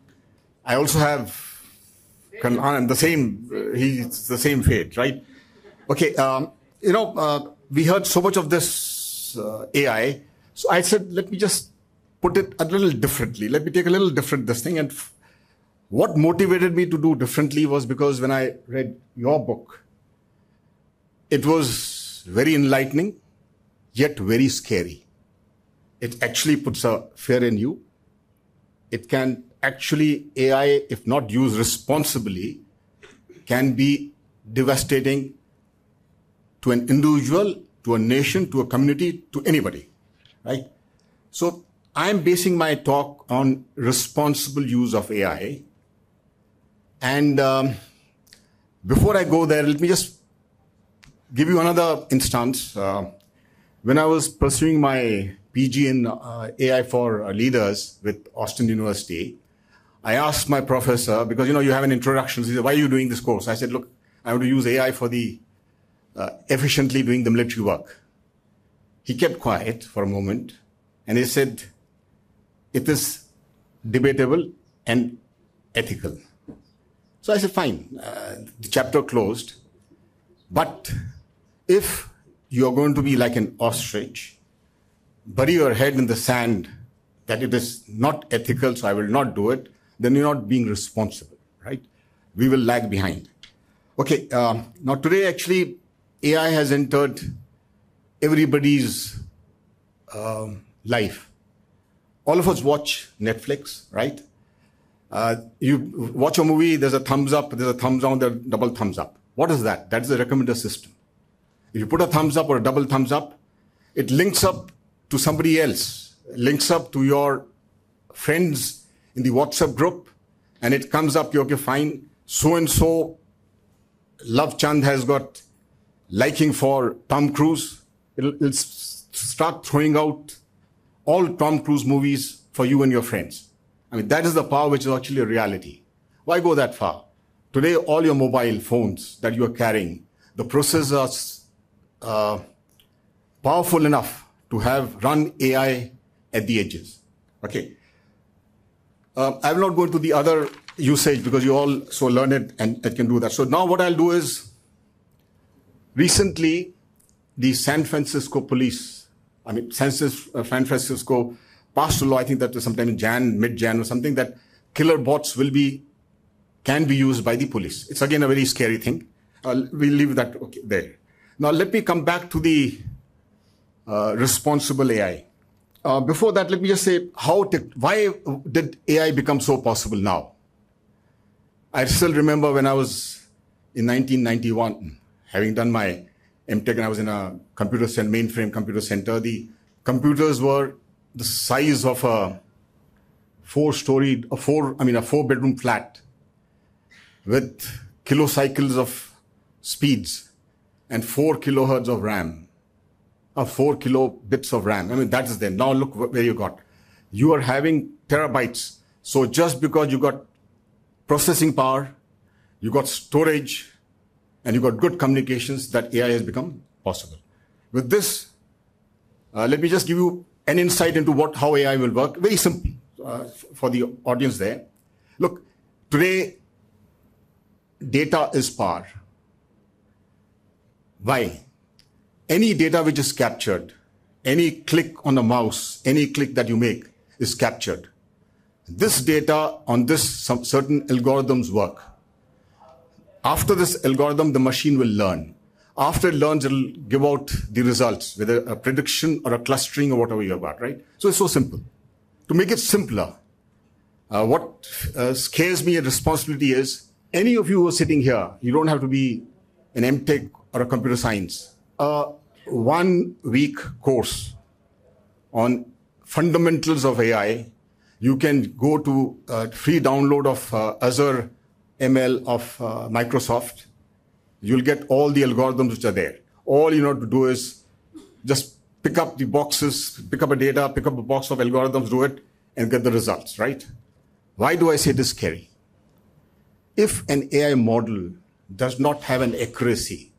also have he's the same fate, right? Okay, we heard so much of this AI, so I said, let me just put it a little differently. Let me take a little different this thing. And what motivated me to do differently was because when I read your book, it was very enlightening, yet very scary. It actually puts a fear in you. It can actually, AI, if not used responsibly, can be devastating to an individual, to a nation, to a community, to anybody, right? So I'm basing my talk on responsible use of AI. And before I go there, let me just give you another instance. When I was pursuing my PG in AI for leaders with Austin University, I asked my professor, because, you know, you have an introduction. He said, why are you doing this course? I said, look, I want to use AI for the efficiently doing the military work. He kept quiet for a moment, and he said, it is debatable and ethical. So I said, fine, the chapter closed. But if you're going to be like an ostrich, bury your head in the sand that it is not ethical, so I will not do it, then you're not being responsible, right? We will lag behind. Okay, now today actually AI has entered everybody's life. All of us watch Netflix, right? You watch a movie, there's a thumbs up, there's a thumbs down, there's a double thumbs up. What is that? That is the recommender system. If you put a thumbs up or a double thumbs up, it links up to somebody else, it links up to your friends in the WhatsApp group, and it comes up, okay, fine, so-and-so, Lav Chand has got liking for Tom Cruise. It'll start throwing out all Tom Cruise movies for you and your friends. I mean, that is the power which is actually a reality. Why go that far? Today, all your mobile phones that you are carrying, the processors are powerful enough to have run AI at the edges. Okay. I will not go into the other usage because you all so learned and can do that. So now what I'll do is, recently, the San Francisco police, San Francisco passed a law, I think that was sometime in mid-Jan or something, that killer bots can be used by the police. It's again a very scary thing. We'll leave that there. Now let me come back to the responsible AI. Before that, let me just say, why did AI become so possible now? I still remember when I was in 1991, having done my MTech, and I was in a computer center, mainframe computer center. The computers were the size of a four-bedroom flat with kilocycles of speeds and 4 kilohertz of RAM, or 4 kilobits of RAM. I mean, that is there. Now look where you got. You are having terabytes. So just because you got processing power, you got storage, and you got good communications, that AI has become possible. With this, let me just give you an insight into how AI will work. Very simple for the audience there. Look, today, data is power. Why? Any data which is captured, any click on a mouse, any click that you make is captured. This data on certain algorithms work. After this algorithm, the machine will learn. After it learns, it'll give out the results, whether a prediction or a clustering or whatever you've got, right? So it's so simple. To make it simpler, what scares me at responsibility is, any of you who are sitting here, you don't have to be an MTech or a computer science. A 1-week course on fundamentals of AI, you can go to a free download of Azure ML of Microsoft. You'll get all the algorithms which are there. All you have to do is just pick up the boxes, pick up a data, pick up a box of algorithms, do it, and get the results, right? Why do I say this is scary? If an AI model does not have an accuracy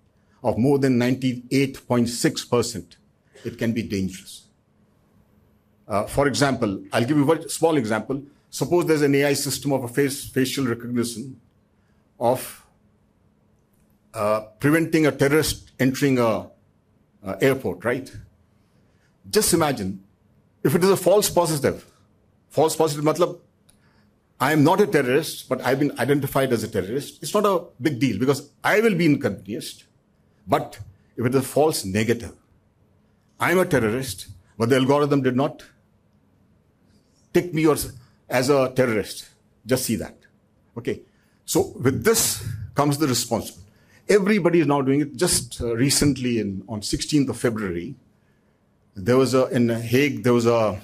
of more than 98.6%, it can be dangerous. For example, I'll give you a very small example. Suppose there's an AI system of a facial recognition of preventing a terrorist entering an airport, right? Just imagine, if it is a false positive matlab, I am not a terrorist, but I've been identified as a terrorist, it's not a big deal because I will be inconvenienced. But if it is a false negative, I'm a terrorist, but the algorithm did not take me as a terrorist. Just see that. Okay. So with this comes the responsibility. Everybody is now doing it. Just recently, on 16th of February, in Hague, there was a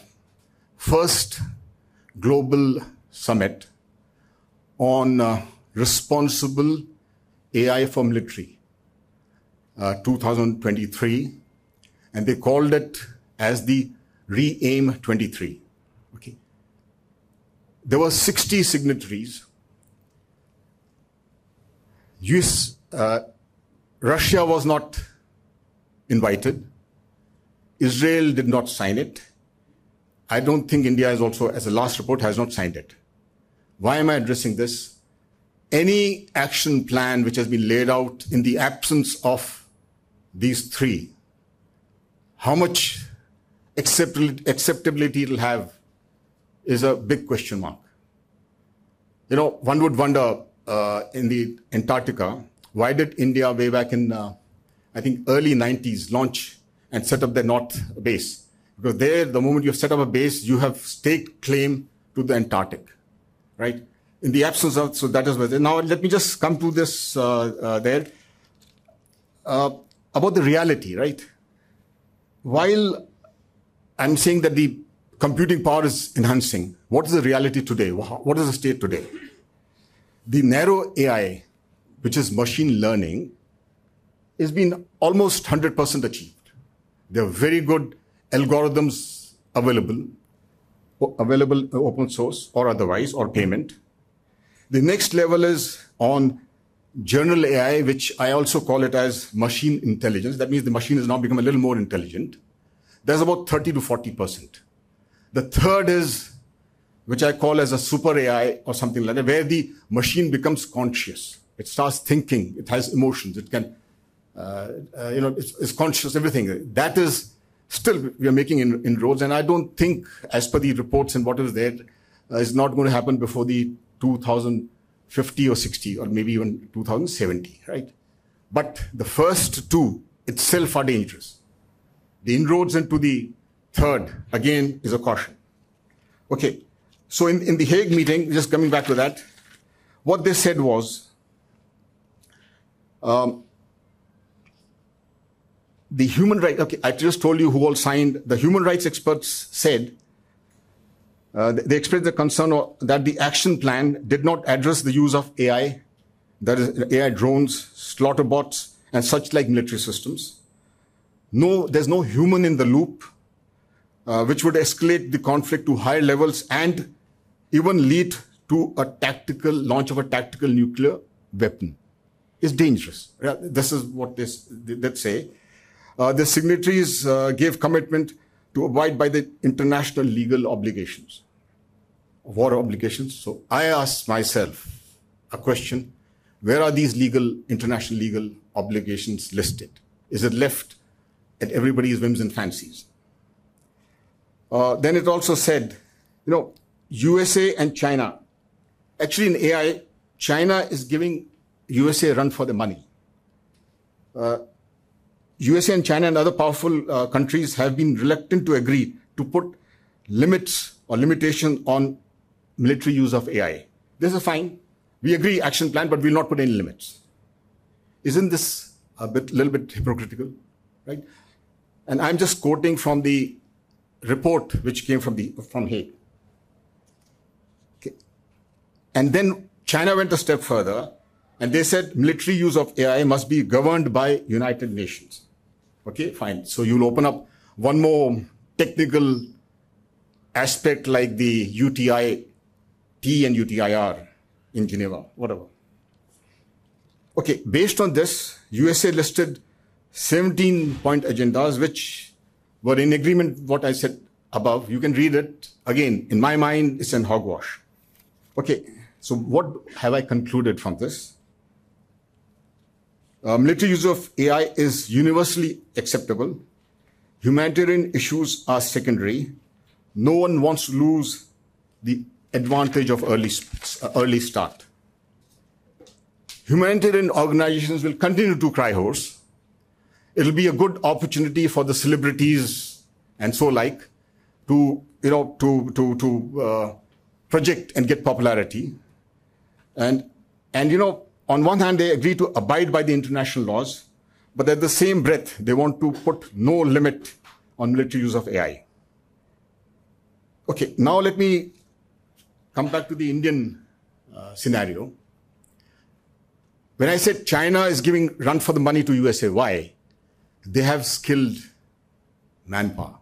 first global summit on responsible AI for military, 2023, and they called it as the Re-Aim 23. Okay. There were 60 signatories. Russia was not invited. Israel did not sign it. I don't think India is also, as a last report, has not signed it. Why am I addressing this? Any action plan which has been laid out in the absence of these three, how much acceptability it will have is a big question mark. You know, one would wonder in the Antarctica, why did India way back in, I think, early 90s launch and set up their North base? Because there, the moment you have set up a base, you have staked claim to the Antarctic, right? In the absence of, so that is where. Now, let me just come to this about the reality, right? While I'm saying that the computing power is enhancing, what is the reality today? What is the state today? The narrow AI, which is machine learning, has been almost 100% achieved. There are very good algorithms available open source or otherwise, or payment. The next level is on general AI, which I also call it as machine intelligence. That means the machine has now become a little more intelligent. There's about 30 to 40%. The third is, which I call as a super AI or something like that, where the machine becomes conscious. It starts thinking, it has emotions, it can, you know, it's conscious, everything. That is still, we are making inroads, and I don't think, as per the reports and what is there, is not going to happen before the 2050 or 60 or maybe even 2070, right? But the first two itself are dangerous. The inroads into the third, again, is a caution. Okay, so in the Hague meeting, just coming back to that, what they said was, the human rights, okay, I just told you who all signed. The human rights experts said, they expressed the concern that the action plan did not address the use of AI, that is AI drones, slaughter bots, and such like military systems. No, there's no human in the loop, which would escalate the conflict to higher levels and even lead to a tactical launch of a tactical nuclear weapon. It's dangerous. This is what they say. The signatories gave commitment to abide by the international legal obligations, war obligations. So I asked myself a question, where are these international legal obligations listed? Is it left at everybody's whims and fancies? Then it also said, you know, USA and China, actually in AI, China is giving USA a run for the money. USA and China and other powerful countries have been reluctant to agree to put limits or limitation on military use of AI. This is fine. We agree action plan, but we'll not put any limits. Isn't this a little bit hypocritical, right? And I'm just quoting from the report which came from Hague. Okay. And then China went a step further. And they said military use of AI must be governed by United Nations. Okay, fine. So you'll open up one more technical aspect like the UTI-T and UTIR in Geneva, whatever. Okay, based on this, USA listed 17-point agendas which were in agreement with what I said above. You can read it. Again, in my mind, it's an hogwash. Okay, so what have I concluded from this? Military use of AI is universally acceptable. Humanitarian issues are secondary. No one wants to lose the advantage of early start. Humanitarian organizations will continue to cry horse. It'll be a good opportunity for the celebrities and so like to, you know, to project and get popularity. And you know, on one hand, they agree to abide by the international laws, but at the same breath, they want to put no limit on military use of AI. Okay, now let me come back to the Indian scenario. When I said China is giving run for the money to USA, why? They have skilled manpower.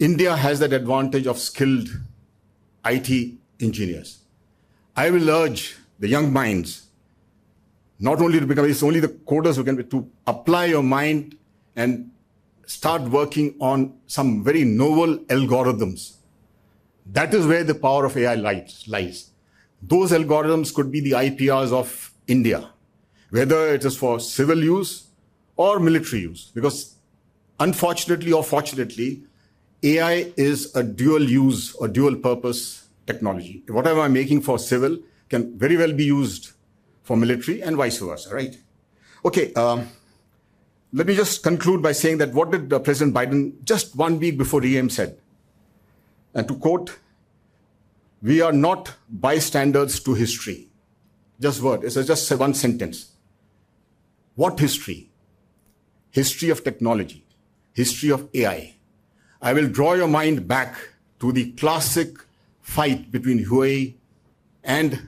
India has that advantage of skilled IT engineers. I will urge the young minds not only to become, it's only the coders who can be, to apply your mind and start working on some very novel algorithms. That is where the power of AI lies. Those algorithms could be the IPRs of India, whether it is for civil use or military use, because unfortunately or fortunately, AI is a dual use or dual purpose technology. Whatever I'm making for civil can very well be used for military and vice versa, right? Okay, let me just conclude by saying that what did President Biden just 1 week before re-aim said? And to quote, "We are not bystanders to history." Just word, it's just one sentence. What history? History of technology, history of AI. I will draw your mind back to the classic fight between Huawei and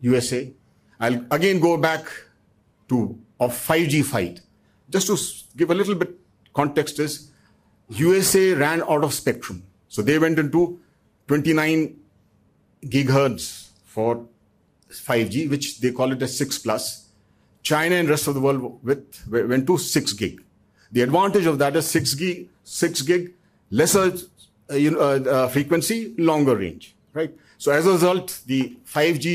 USA. I'll again go back to a 5G fight. Just to give a little bit context is, USA ran out of spectrum. So they went into 29 gigahertz for 5G, which they call it as 6+. China and rest of the world went to 6 gig. The advantage of that is 6 gig, lesser frequency, longer range, right? So as a result, the 5G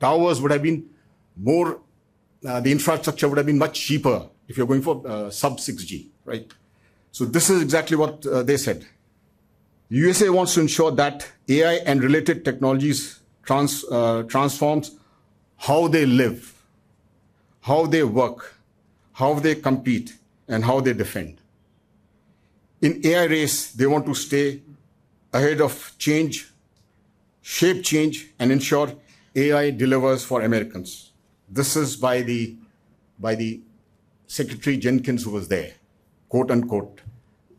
towers would have been more, the infrastructure would have been much cheaper if you're going for sub 6G, right? So this is exactly what they said. The USA wants to ensure that AI and related technologies transforms how they live, how they work, how they compete, and how they defend. In AI race, they want to stay ahead of change, shape change, and ensure AI delivers for Americans. This is by the Secretary Jenkins, who was there, quote unquote.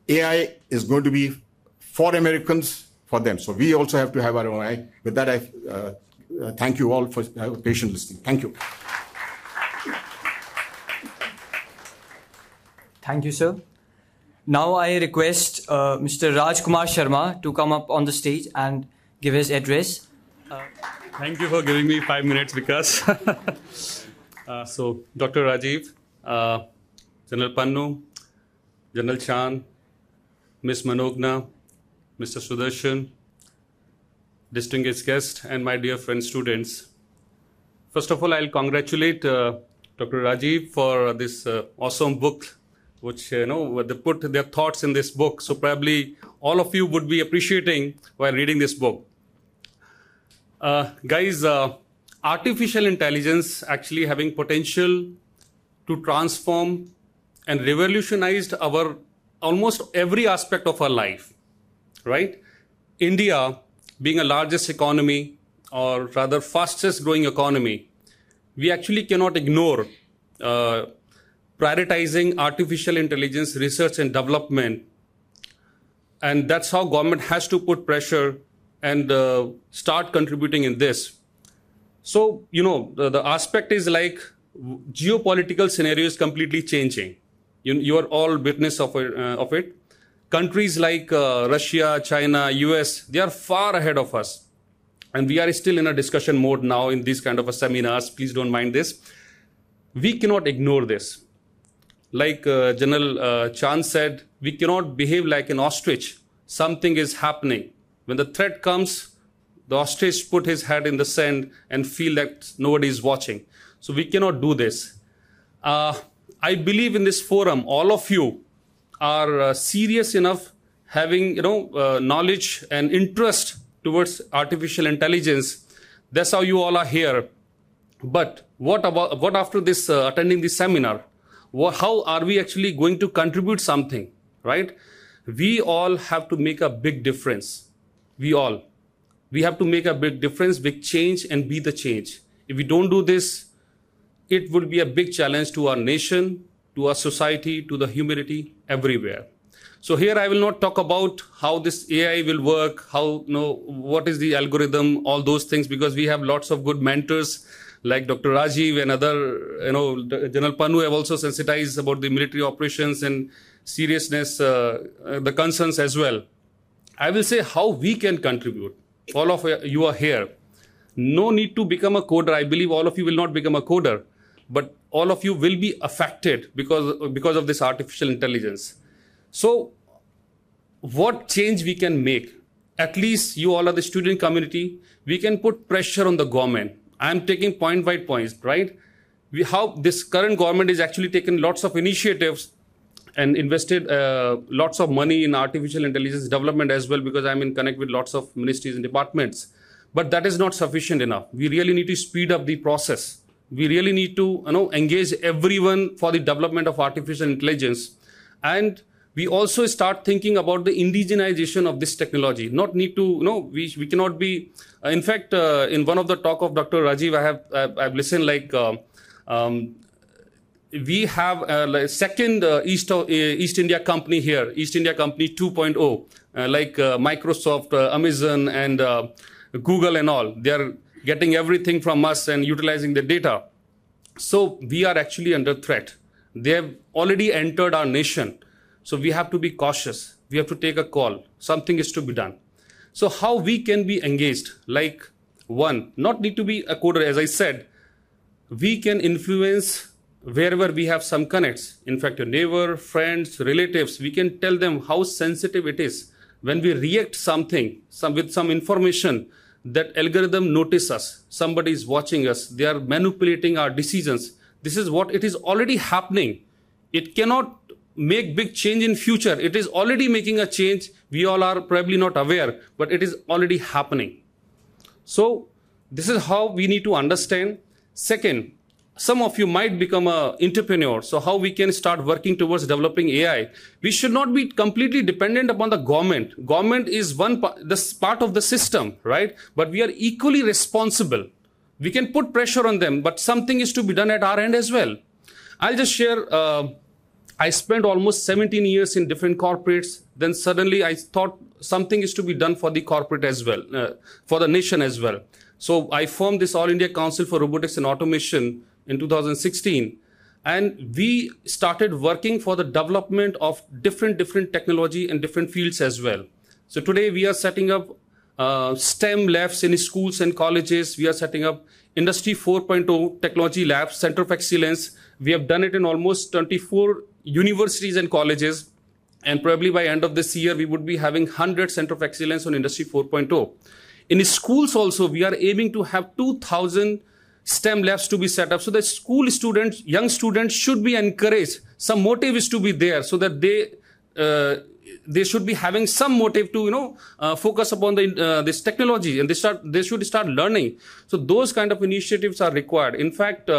AI is going to be for Americans, for them. So we also have to have our own AI. With that, I thank you all for patient listening. Thank you. Thank you, sir. Now I request Mr. Rajkumar Sharma to come up on the stage and give his address. Thank you for giving me 5 minutes, Vikas. So, Dr. Rajiv, General Pannu, General Chand, Ms. Manogna, Mr. Sudarshan, distinguished guests, and my dear friend students. First of all, I'll congratulate Dr. Rajiv for this awesome book, which, you know, they put their thoughts in this book. So probably all of you would be appreciating while reading this book. Guys, artificial intelligence actually having potential to transform and revolutionize our almost every aspect of our life, right? India being a largest economy, or rather fastest growing economy, we actually cannot ignore prioritizing artificial intelligence research and development. And that's how government has to put pressure and start contributing in this. So, you know, the aspect is like geopolitical scenario is completely changing. You are all witness of it. Countries like Russia, China, US, they are far ahead of us. And we are still in a discussion mode now in these kind of a seminars. Please don't mind this. We cannot ignore this. Like General Chand said, we cannot behave like an ostrich. Something is happening. When the threat comes, the ostrich put his head in the sand and feel that nobody is watching. So we cannot do this. I believe in this forum, all of you are serious enough, having, you know, knowledge and interest towards artificial intelligence. That's how you all are here. But what after this attending this seminar? How are we actually going to contribute something, right? We all have to make a big difference. We have to make a big difference, big change, and be the change. If we don't do this, it would be a big challenge to our nation, to our society, to the humanity, everywhere. So here I will not talk about how this AI will work, how, you know, what is the algorithm, all those things, because we have lots of good mentors like Dr. Rajiv and other, you know, General Pannu have also sensitized about the military operations and seriousness, the concerns as well. I will say how we can contribute. all of you are here. No need to become a coder. I believe all of you will not become a coder, but all of you will be affected because of this artificial intelligence. So what change we can make? At least you all are the student community. We can put pressure on the government. I am taking point by point, right? How this current government is actually taking lots of initiatives and invested lots of money in artificial intelligence development as well, because I'm in connect with lots of ministries and departments. But that is not sufficient enough. We really need to speed up the process. We really need to engage everyone for the development of artificial intelligence. And we also start thinking about the indigenization of this technology. Not need to, we cannot be, in fact, in one of the talk of Dr. Rajiv, I've listened like, we have a second East India company here, East India company 2.0, like Microsoft, Amazon and Google and all. They are getting everything from us and utilizing the data. So we are actually under threat. They have already entered our nation. So we have to be cautious. We have to take a call. Something is to be done. So how we can be engaged? Like one, not need to be a coder, as I said, we can influence wherever we have some connects. In fact, a neighbor, friends, relatives, we can tell them how sensitive it is. When we react something, with some information, that algorithm notices us. Somebody is watching us. They are manipulating our decisions. This is what it is already happening. It cannot make big change in future. It is already making a change. We all are probably not aware, but it is already happening. So this is how we need to understand. Second, some of you might become an entrepreneur. So how we can start working towards developing AI? We should not be completely dependent upon the government. Government is one part of the system, right? But we are equally responsible. We can put pressure on them, but something is to be done at our end as well. I'll just share, I spent almost 17 years in different corporates. Then suddenly I thought something is to be done for the corporate as well, for the nation as well. So I formed this All India Council for Robotics and Automation in 2016, and we started working for the development of different technology and different fields as well. So today we are setting up STEM labs in schools and colleges. We are setting up Industry 4.0 technology labs, Center of Excellence. We have done it in almost 24 universities and colleges, and probably by end of this year we would be having 100 Center of Excellence on Industry 4.0. In schools also, we are aiming to have 2,000 STEM labs to be set up. So the school students, young students should be encouraged. Some motive is to be there so that they should be having some motive to, focus upon this technology, and they should start learning. So those kind of initiatives are required. In fact,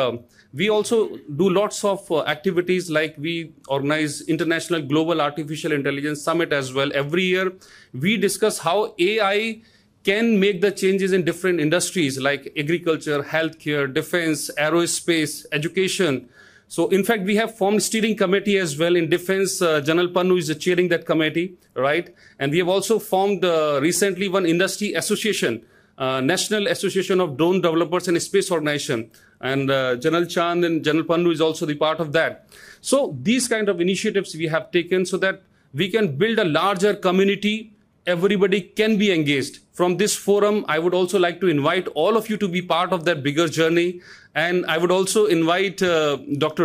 we also do lots of activities, like we organize International Global Artificial Intelligence Summit as well. Every year we discuss how AI can make the changes in different industries like agriculture, healthcare, defense, aerospace, education. So in fact, we have formed steering committee as well in defense. General Pannu is chairing that committee, right? And we have also formed recently one industry association, National Association of Drone Developers and Space Organization. And General Chand and General Pannu is also the part of that. So these kind of initiatives we have taken so that we can build a larger community. Everybody can be engaged. From this forum, I would also like to invite all of you to be part of that bigger journey. And I would also invite Dr.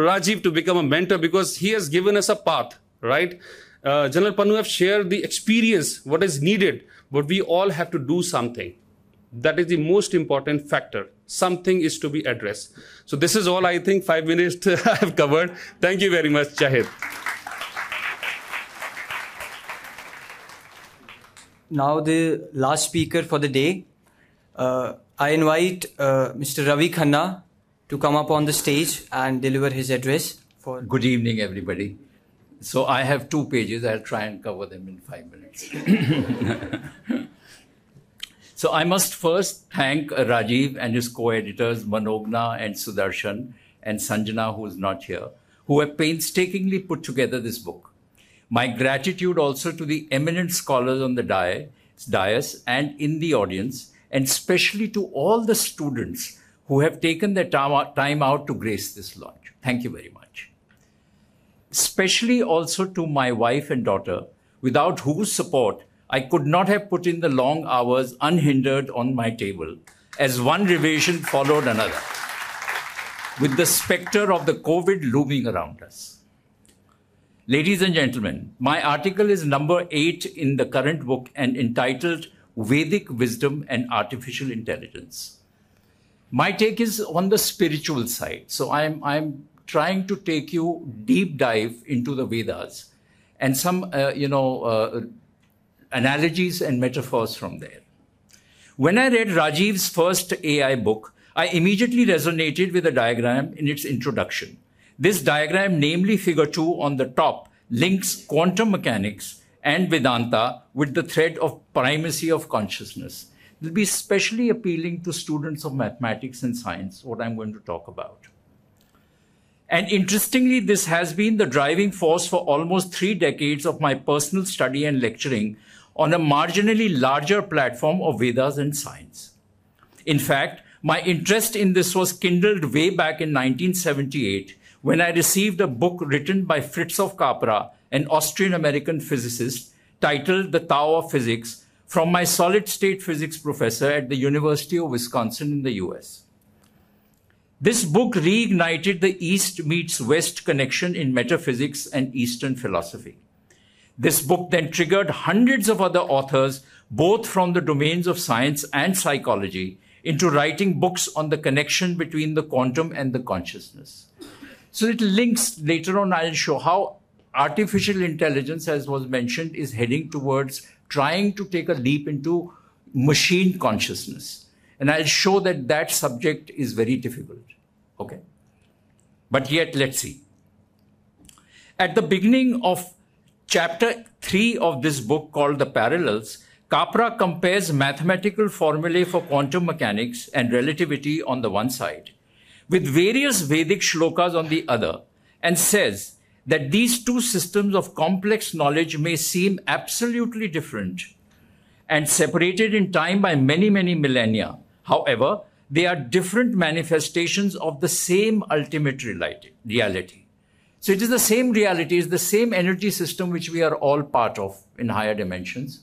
Rajiv to become a mentor, because he has given us a path, right? General Pannu have shared the experience, what is needed, but we all have to do something. That is the most important factor. Something is to be addressed. So this is all, I think, 5 minutes I have covered. Thank you very much, Jahid. Now the last speaker for the day, I invite Mr. Ravi Khanna to come up on the stage and deliver his address. Good evening, everybody. So I have 2 pages. I'll try and cover them in 5 minutes. So I must first thank Rajiv and his co-editors, Manogna and Sudarshan and Sanjana, who is not here, who have painstakingly put together this book. My gratitude also to the eminent scholars on the dais and in the audience, and especially to all the students who have taken their time out to grace this launch. Thank you very much. Especially also to my wife and daughter, without whose support I could not have put in the long hours unhindered on my table, as one revision followed another, with the specter of the COVID looming around us. Ladies and gentlemen, my article is number 8 in the current book and entitled Vedic Wisdom and Artificial Intelligence. My take is on the spiritual side. So I'm trying to take you deep dive into the Vedas and some, analogies and metaphors from there. When I read Rajiv's first AI book, I immediately resonated with the diagram in its introduction. This diagram, namely figure 2 on the top, links quantum mechanics and Vedanta with the thread of primacy of consciousness. It will be especially appealing to students of mathematics and science, what I'm going to talk about. And interestingly, this has been the driving force for almost 3 decades of my personal study and lecturing on a marginally larger platform of Vedas and science. In fact, my interest in this was kindled way back in 1978 when I received a book written by Fritzof Capra, an Austrian-American physicist, titled The Tao of Physics, from my solid-state physics professor at the University of Wisconsin in the US. This book reignited the East meets West connection in metaphysics and Eastern philosophy. This book then triggered hundreds of other authors, both from the domains of science and psychology, into writing books on the connection between the quantum and the consciousness. So it links, later on I'll show how artificial intelligence, as was mentioned, is heading towards trying to take a leap into machine consciousness. And I'll show that that subject is very difficult. Okay. But yet, let's see. At the beginning of Chapter 3 of this book called The Parallels, Capra compares mathematical formulae for quantum mechanics and relativity on the one side with various Vedic shlokas on the other, and says that these two systems of complex knowledge may seem absolutely different and separated in time by many, many millennia. However, they are different manifestations of the same ultimate reality. So it is the same reality, it's the same energy system which we are all part of in higher dimensions,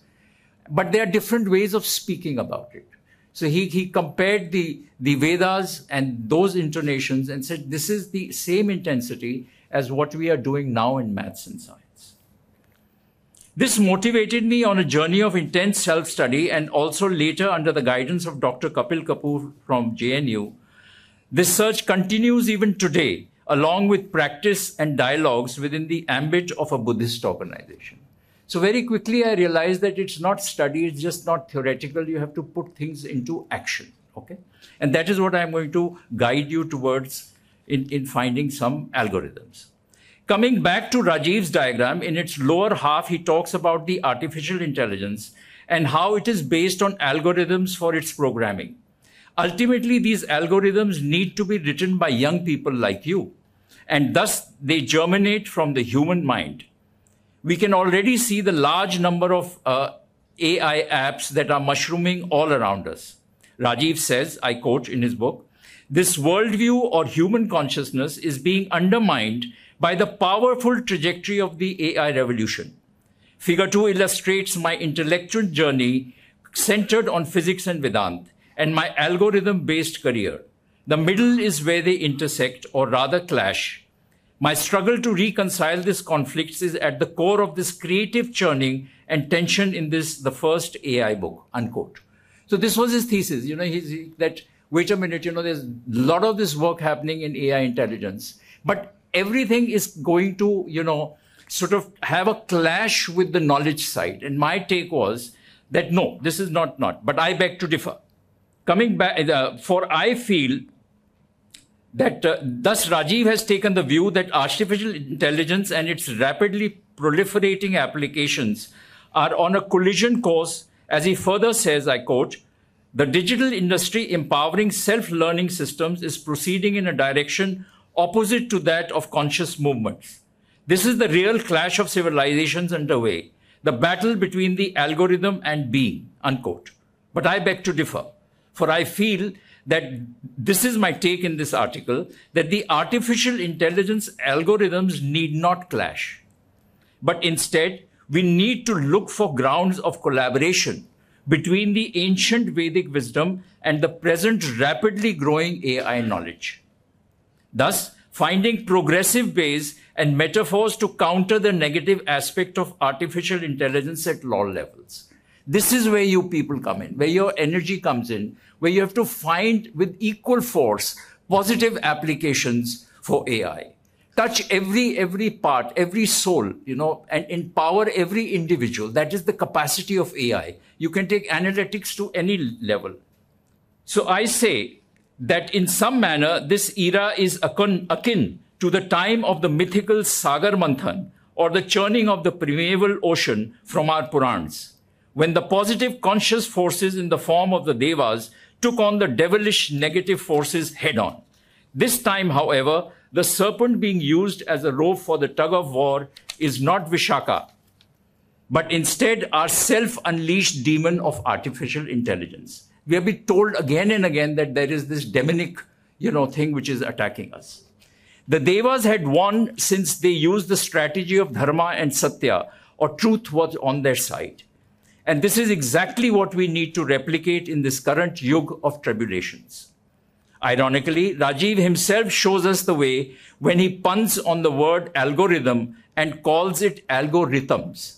but there are different ways of speaking about it. So he compared the Vedas and those intonations and said, this is the same intensity as what we are doing now in maths and science. This motivated me on a journey of intense self-study, and also later, under the guidance of Dr. Kapil Kapoor from JNU, this search continues even today, along with practice and dialogues within the ambit of a Buddhist organization. So very quickly, I realized that it's not study, it's just not theoretical. You have to put things into action, okay? And that is what I'm going to guide you towards in finding some algorithms. Coming back to Rajiv's diagram, in its lower half, he talks about the artificial intelligence and how it is based on algorithms for its programming. Ultimately, these algorithms need to be written by young people like you, and thus they germinate from the human mind. We can already see the large number of AI apps that are mushrooming all around us. Rajiv says, I quote in his book, "This worldview or human consciousness is being undermined by the powerful trajectory of the AI revolution. Figure 2 illustrates my intellectual journey centered on physics and Vedanta and my algorithm-based career. The middle is where they intersect, or rather clash. My struggle to reconcile these conflicts is at the core of this creative churning and tension in this, the first AI book," unquote. So this was his thesis, wait a minute, there's a lot of this work happening in AI intelligence, but everything is going to, sort of have a clash with the knowledge side. And my take was that, no, this is not, but I beg to differ. Coming back, for I feel that thus Rajiv has taken the view that artificial intelligence and its rapidly proliferating applications are on a collision course, as he further says, I quote, "The digital industry empowering self-learning systems is proceeding in a direction opposite to that of conscious movements. This is the real clash of civilizations underway, the battle between the algorithm and being," unquote. But I beg to differ. For I feel that this is my take in this article, that the artificial intelligence algorithms need not clash, but instead we need to look for grounds of collaboration between the ancient Vedic wisdom and the present rapidly growing AI knowledge. Thus, finding progressive ways and metaphors to counter the negative aspect of artificial intelligence at all levels. This is where you people come in, where your energy comes in, where you have to find with equal force positive applications for AI. Touch every part, every soul, you know, and empower every individual. That is the capacity of AI. You can take analytics to any level. So I say that in some manner, this era is akin to the time of the mythical Sagar Manthan or the churning of the primeval ocean from our Purans, when the positive conscious forces in the form of the Devas took on the devilish negative forces head on. This time, however, the serpent being used as a rope for the tug of war is not Vishaka, but instead our self-unleashed demon of artificial intelligence. We have been told again and again that there is this demonic, you know, thing which is attacking us. The Devas had won since they used the strategy of Dharma and Satya, or truth was on their side. And this is exactly what we need to replicate in this current yug of tribulations. Ironically, Rajiv himself shows us the way when he puns on the word algorithm and calls it algorithms.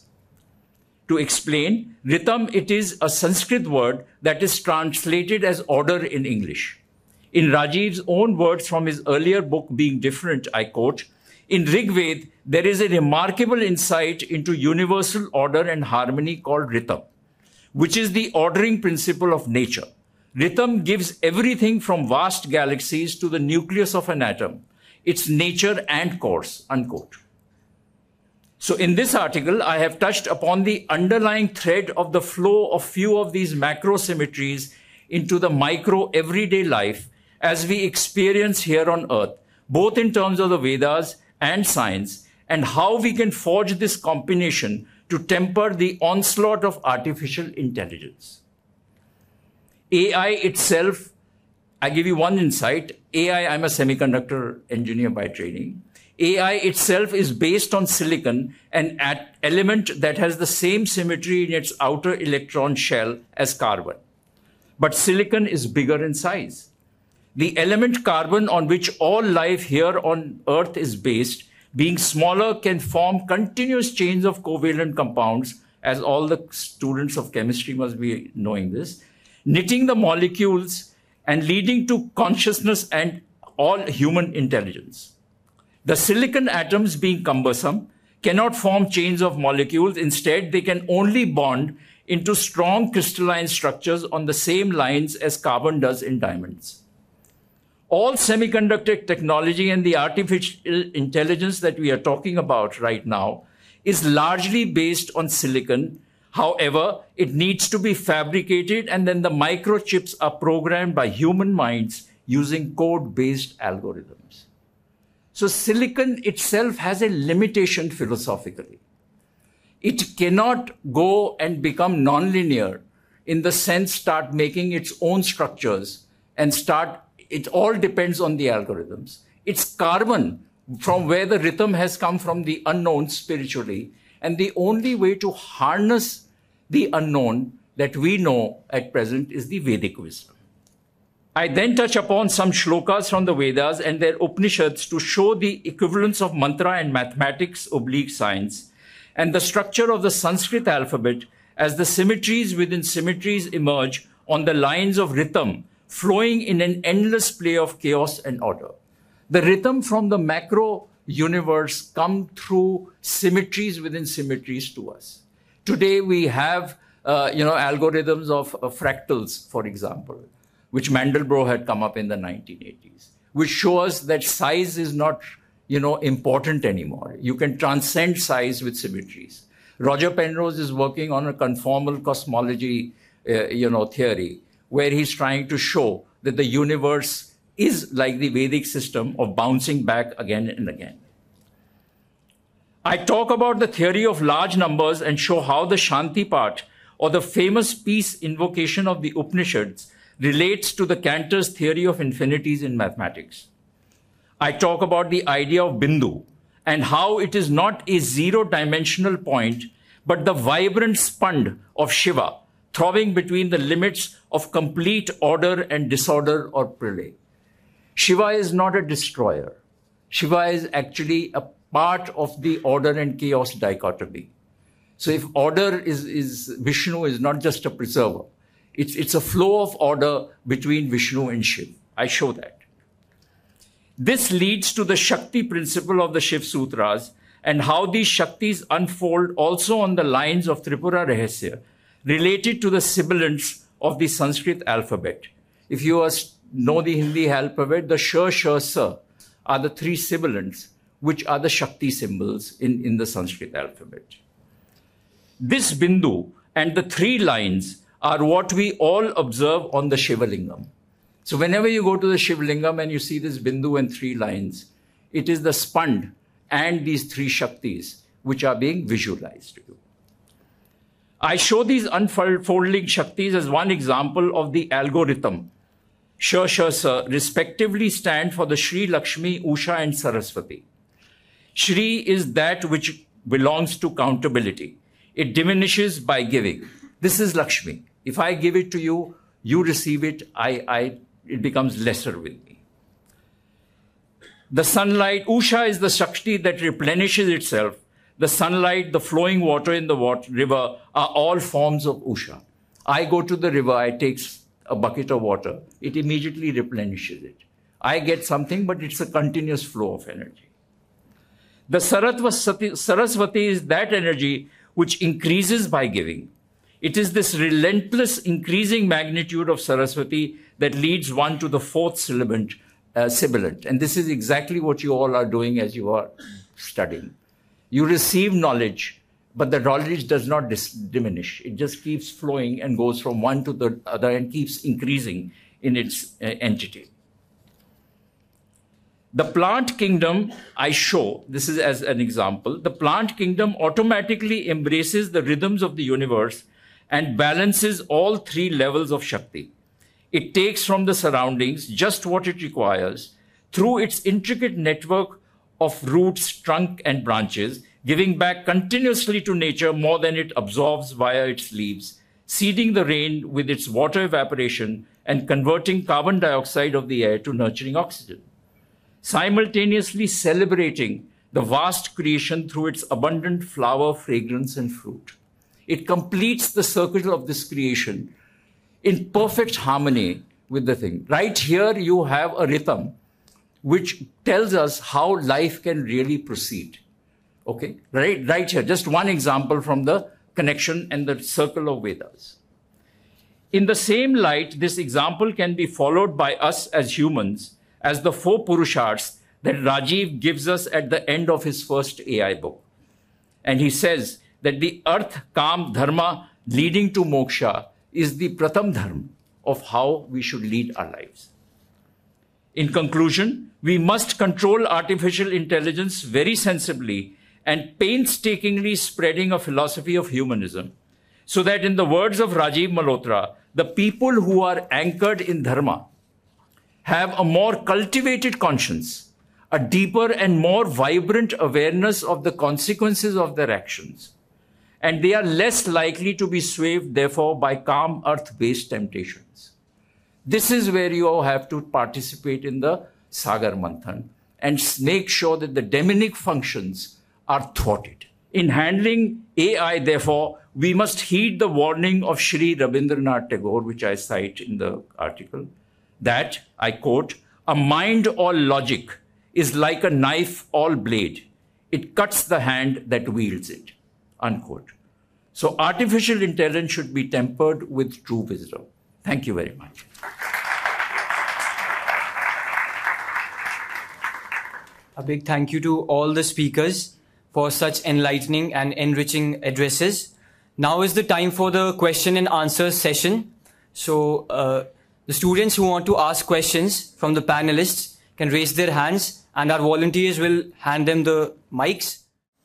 To explain, Ritam, it is a Sanskrit word that is translated as order in English. In Rajiv's own words from his earlier book, Being Different, I quote, "In Rig Veda, there is a remarkable insight into universal order and harmony called Ritam, which is the ordering principle of nature. Ritam gives everything from vast galaxies to the nucleus of an atom, its nature and course," unquote. So in this article, I have touched upon the underlying thread of the flow of few of these macro symmetries into the micro everyday life as we experience here on earth, both in terms of the Vedas and science, and how we can forge this combination to temper the onslaught of artificial intelligence. AI itself, I give you one insight. AI, I'm a semiconductor engineer by training. AI itself is based on silicon, an element that has the same symmetry in its outer electron shell as carbon. But silicon is bigger in size. The element carbon, on which all life here on Earth is based, being smaller, can form continuous chains of covalent compounds, as all the students of chemistry must be knowing this, knitting the molecules and leading to consciousness and all human intelligence. The silicon atoms, being cumbersome, cannot form chains of molecules. Instead, they can only bond into strong crystalline structures on the same lines as carbon does in diamonds. All semiconductor technology and the artificial intelligence that we are talking about right now is largely based on silicon. However, it needs to be fabricated, and then the microchips are programmed by human minds using code-based algorithms. So silicon itself has a limitation philosophically. It cannot go and become nonlinear in the sense start making its own structures and start, it all depends on the algorithms. It's carbon, from where the rhythm has come from the unknown spiritually. And the only way to harness the unknown that we know at present is the Vedic wisdom. I then touch upon some shlokas from the Vedas and their Upanishads to show the equivalence of mantra and mathematics / science, and the structure of the Sanskrit alphabet as the symmetries within symmetries emerge on the lines of Ritam, flowing in an endless play of chaos and order. The Ritam from the macro universe come through symmetries within symmetries to us. Today we have, algorithms of fractals, for example, which Mandelbrot had come up in the 1980s, which show us that size is not, important anymore. You can transcend size with symmetries. Roger Penrose is working on a conformal cosmology, theory, where he's trying to show that the universe is like the Vedic system of bouncing back again and again. I talk about the theory of large numbers and show how the Shanti part, or the famous peace invocation of the Upanishads, relates to the Cantor's theory of infinities in mathematics. I talk about the idea of Bindu and how it is not a zero-dimensional point, but the vibrant spund of Shiva, throbbing between the limits of complete order and disorder or prelay. Shiva is not a destroyer. Shiva is actually a part of the order and chaos dichotomy. So if order is Vishnu is not just a preserver, it's a flow of order between Vishnu and Shiva. I show that. This leads to the Shakti principle of the Shiv Sutras and how these Shaktis unfold also on the lines of Tripura Rahasya, related to the sibilants of the Sanskrit alphabet. If you know the Hindi alphabet, the Sha, Sha, Sa are the three sibilants, which are the Shakti symbols in the Sanskrit alphabet. This Bindu and the three lines are what we all observe on the Shivalingam. So whenever you go to the Shivalingam and you see this Bindu and three lines, it is the Spand and these three Shaktis which are being visualized to you. I show these unfolding Shaktis as one example of the algorithm. Sha, Sha, Sa respectively stand for the Shri, Lakshmi, Usha and Saraswati. Shri is that which belongs to countability. It diminishes by giving. This is Lakshmi. If I give it to you, you receive it, it becomes lesser with me. The sunlight, Usha is the Shakti that replenishes itself. The sunlight, the flowing water in the river are all forms of Usha. I go to the river, I take a bucket of water. It immediately replenishes it. I get something, but it's a continuous flow of energy. The Saraswati is that energy which increases by giving. It is this relentless increasing magnitude of Saraswati that leads one to the fourth sibilant. And this is exactly what you all are doing as you are studying. You receive knowledge, but the knowledge does not diminish. It just keeps flowing and goes from one to the other and keeps increasing in its entity. The plant kingdom, I show, this is as an example, the plant kingdom automatically embraces the rhythms of the universe and balances all three levels of Shakti. It takes from the surroundings just what it requires through its intricate network of roots, trunk and branches, giving back continuously to nature more than it absorbs via its leaves, seeding the rain with its water evaporation and converting carbon dioxide of the air to nurturing oxygen. Simultaneously celebrating the vast creation through its abundant flower, fragrance, and fruit. It completes the circle of this creation in perfect harmony with the thing. Right here, you have a Ritam, which tells us how life can really proceed. Okay, right here, just one example from the connection and the circle of Vedas. In the same light, this example can be followed by us as humans as the four Purusharths that Rajiv gives us at the end of his first AI book. And he says that the earth, Kam, Dharma, leading to Moksha is the Pratham Dharma of how we should lead our lives. In conclusion, we must control artificial intelligence very sensibly and painstakingly spreading a philosophy of humanism so that in the words of Rajiv Malhotra, the people who are anchored in Dharma have a more cultivated conscience, a deeper and more vibrant awareness of the consequences of their actions. And they are less likely to be swayed, therefore, by calm earth-based temptations. This is where you all have to participate in the Sagar Manthan and make sure that the daemonic functions are thwarted. In handling AI, therefore, we must heed the warning of Sri Rabindranath Tagore, which I cite in the article, that, I quote, a mind all logic is like a knife all blade. It cuts the hand that wields it, unquote. So artificial intelligence should be tempered with true wisdom. Thank you very much. A big thank you to all the speakers for such enlightening and enriching addresses. Now is the time for the question and answer session. So, the students who want to ask questions from the panelists can raise their hands and our volunteers will hand them the mics.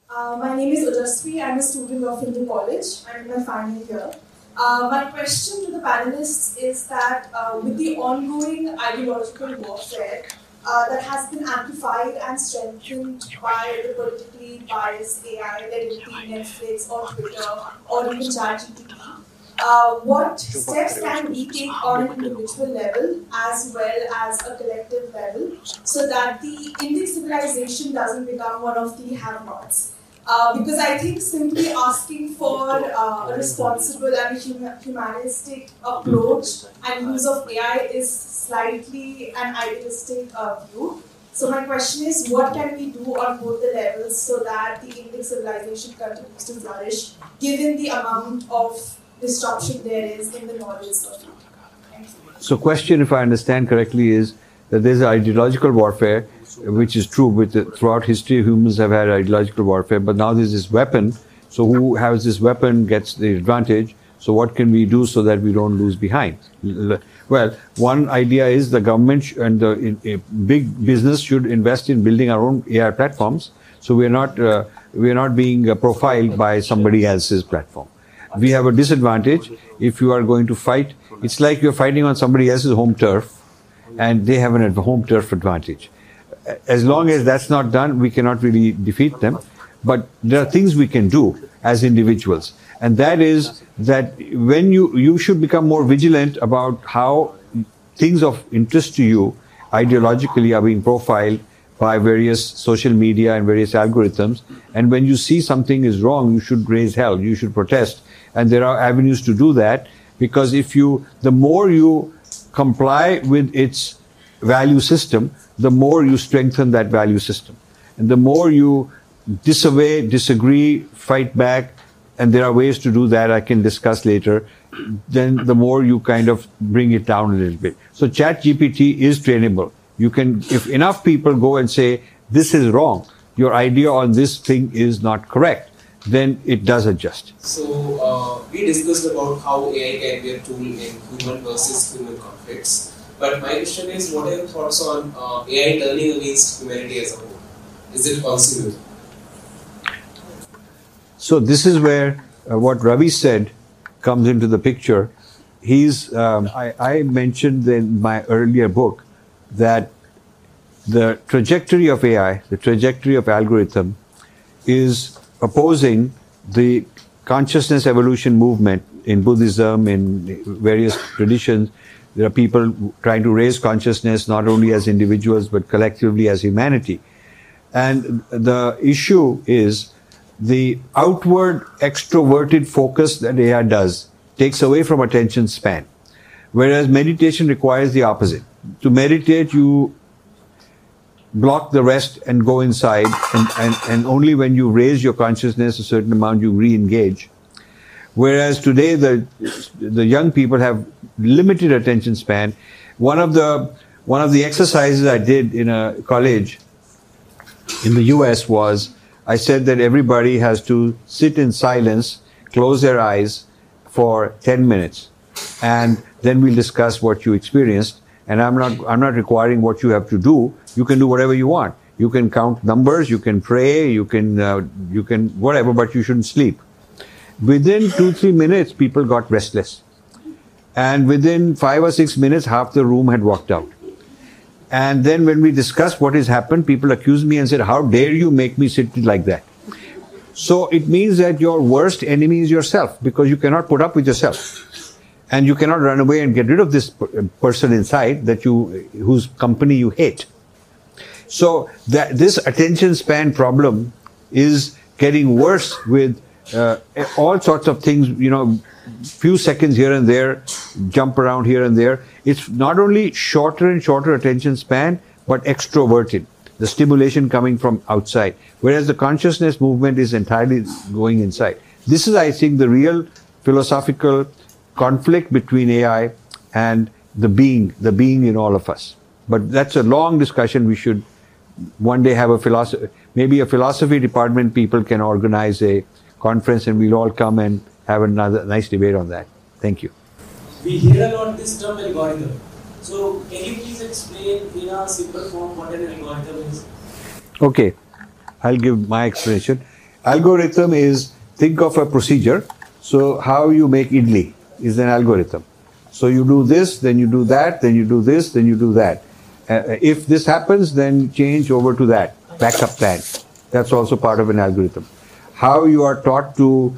My name is Urasvi. I'm a student of Hindu College. I'm in my final year. My question to the panelists is that with the ongoing ideological warfare, that has been amplified and strengthened by the politically biased AI that is Netflix or Twitter or even ChatGPT. What steps can we take on an individual level as well as a collective level so that the Indian civilization doesn't become one of the have-nots? Because I think simply asking for a responsible and humanistic approach and use of AI is slightly an idealistic view. So my question is, what can we do on both the levels so that the Indian civilization continues to flourish, given the amount of disruption there is in the knowledge system? So question, if I understand correctly, is that there's ideological warfare, which is true. Throughout history, humans have had ideological warfare, but now there's this weapon. So who has this weapon gets the advantage. So what can we do so that we don't lose behind? Well, one idea is the government and the big business should invest in building our own AI platforms. So we are not being profiled by somebody else's platform. We have a disadvantage if you are going to fight. It's like you're fighting on somebody else's home turf, and they have a home turf advantage. As long as that's not done, we cannot really defeat them. But there are things we can do as individuals. And that is that when you should become more vigilant about how things of interest to you ideologically are being profiled by various social media and various algorithms. And when you see something is wrong, you should raise hell, you should protest. And there are avenues to do that, because the more you comply with its value system, the more you strengthen that value system. And the more you disobey, disagree, fight back, and there are ways to do that I can discuss later, then the more you kind of bring it down a little bit. So ChatGPT is trainable. You can, if enough people go and say, this is wrong, your idea on this thing is not correct, then it does adjust. So we discussed about how AI can be a tool in human versus human conflicts. But my question is, what are your thoughts on AI turning against humanity as a whole? Is it possible? So this is where what Ravi said comes into the picture. I mentioned in my earlier book that the trajectory of AI, the trajectory of algorithm, is opposing the consciousness evolution movement in Buddhism, in various traditions. There are people trying to raise consciousness not only as individuals but collectively as humanity. And the issue is the outward extroverted focus that AI does takes away from attention span, whereas meditation requires the opposite. To meditate, you block the rest and go inside, and only when you raise your consciousness a certain amount, you re-engage. Whereas today, the young people have limited attention span. One of the exercises I did in a college in the US was, I said that everybody has to sit in silence, close their eyes for 10 minutes, and then we'll discuss what you experienced. And I'm not requiring what you have to do. You can do whatever you want. You can count numbers, you can pray, you can whatever, but you shouldn't sleep. Within 2-3 minutes, people got restless. And within 5 or 6 minutes, half the room had walked out. And then when we discussed what has happened, people accused me and said, how dare you make me sit like that? So it means that your worst enemy is yourself, because you cannot put up with yourself. And you cannot run away and get rid of this person inside whose company you hate. So that this attention span problem is getting worse with all sorts of things, few seconds here and there, jump around here and there. It's not only shorter and shorter attention span, but extroverted, the stimulation coming from outside, whereas the consciousness movement is entirely going inside. This is, I think, the real philosophical conflict between AI and the being in all of us. But that's a long discussion. We should one day have a philosophy, maybe a philosophy department people can organize a conference and we'll all come and have another nice debate on that. Thank you. We hear a lot this term algorithm. So can you please explain in a simple form what an algorithm is? Okay, I'll give my explanation. Algorithm is, think of a procedure. So how you make idli is an algorithm. So you do this, then you do that, then you do this, then you do that. If this happens, then change over to that, backup plan. That's also part of an algorithm. How you are taught to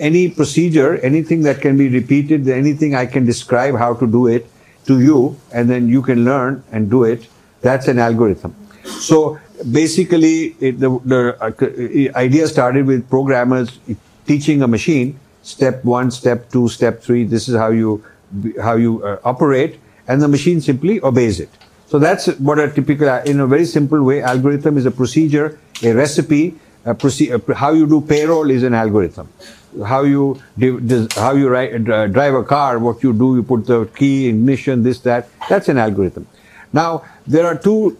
any procedure, anything that can be repeated, anything I can describe how to do it to you, and then you can learn and do it, that's an algorithm. So basically, the idea started with programmers teaching a machine, step one, step two, step three, this is how you operate, and the machine simply obeys it. So that's what a typical, in a very simple way, algorithm is a procedure, a recipe. How you do payroll is an algorithm. How you drive a car, what you do, you put the key, ignition, this, that, that's an algorithm. Now, there are two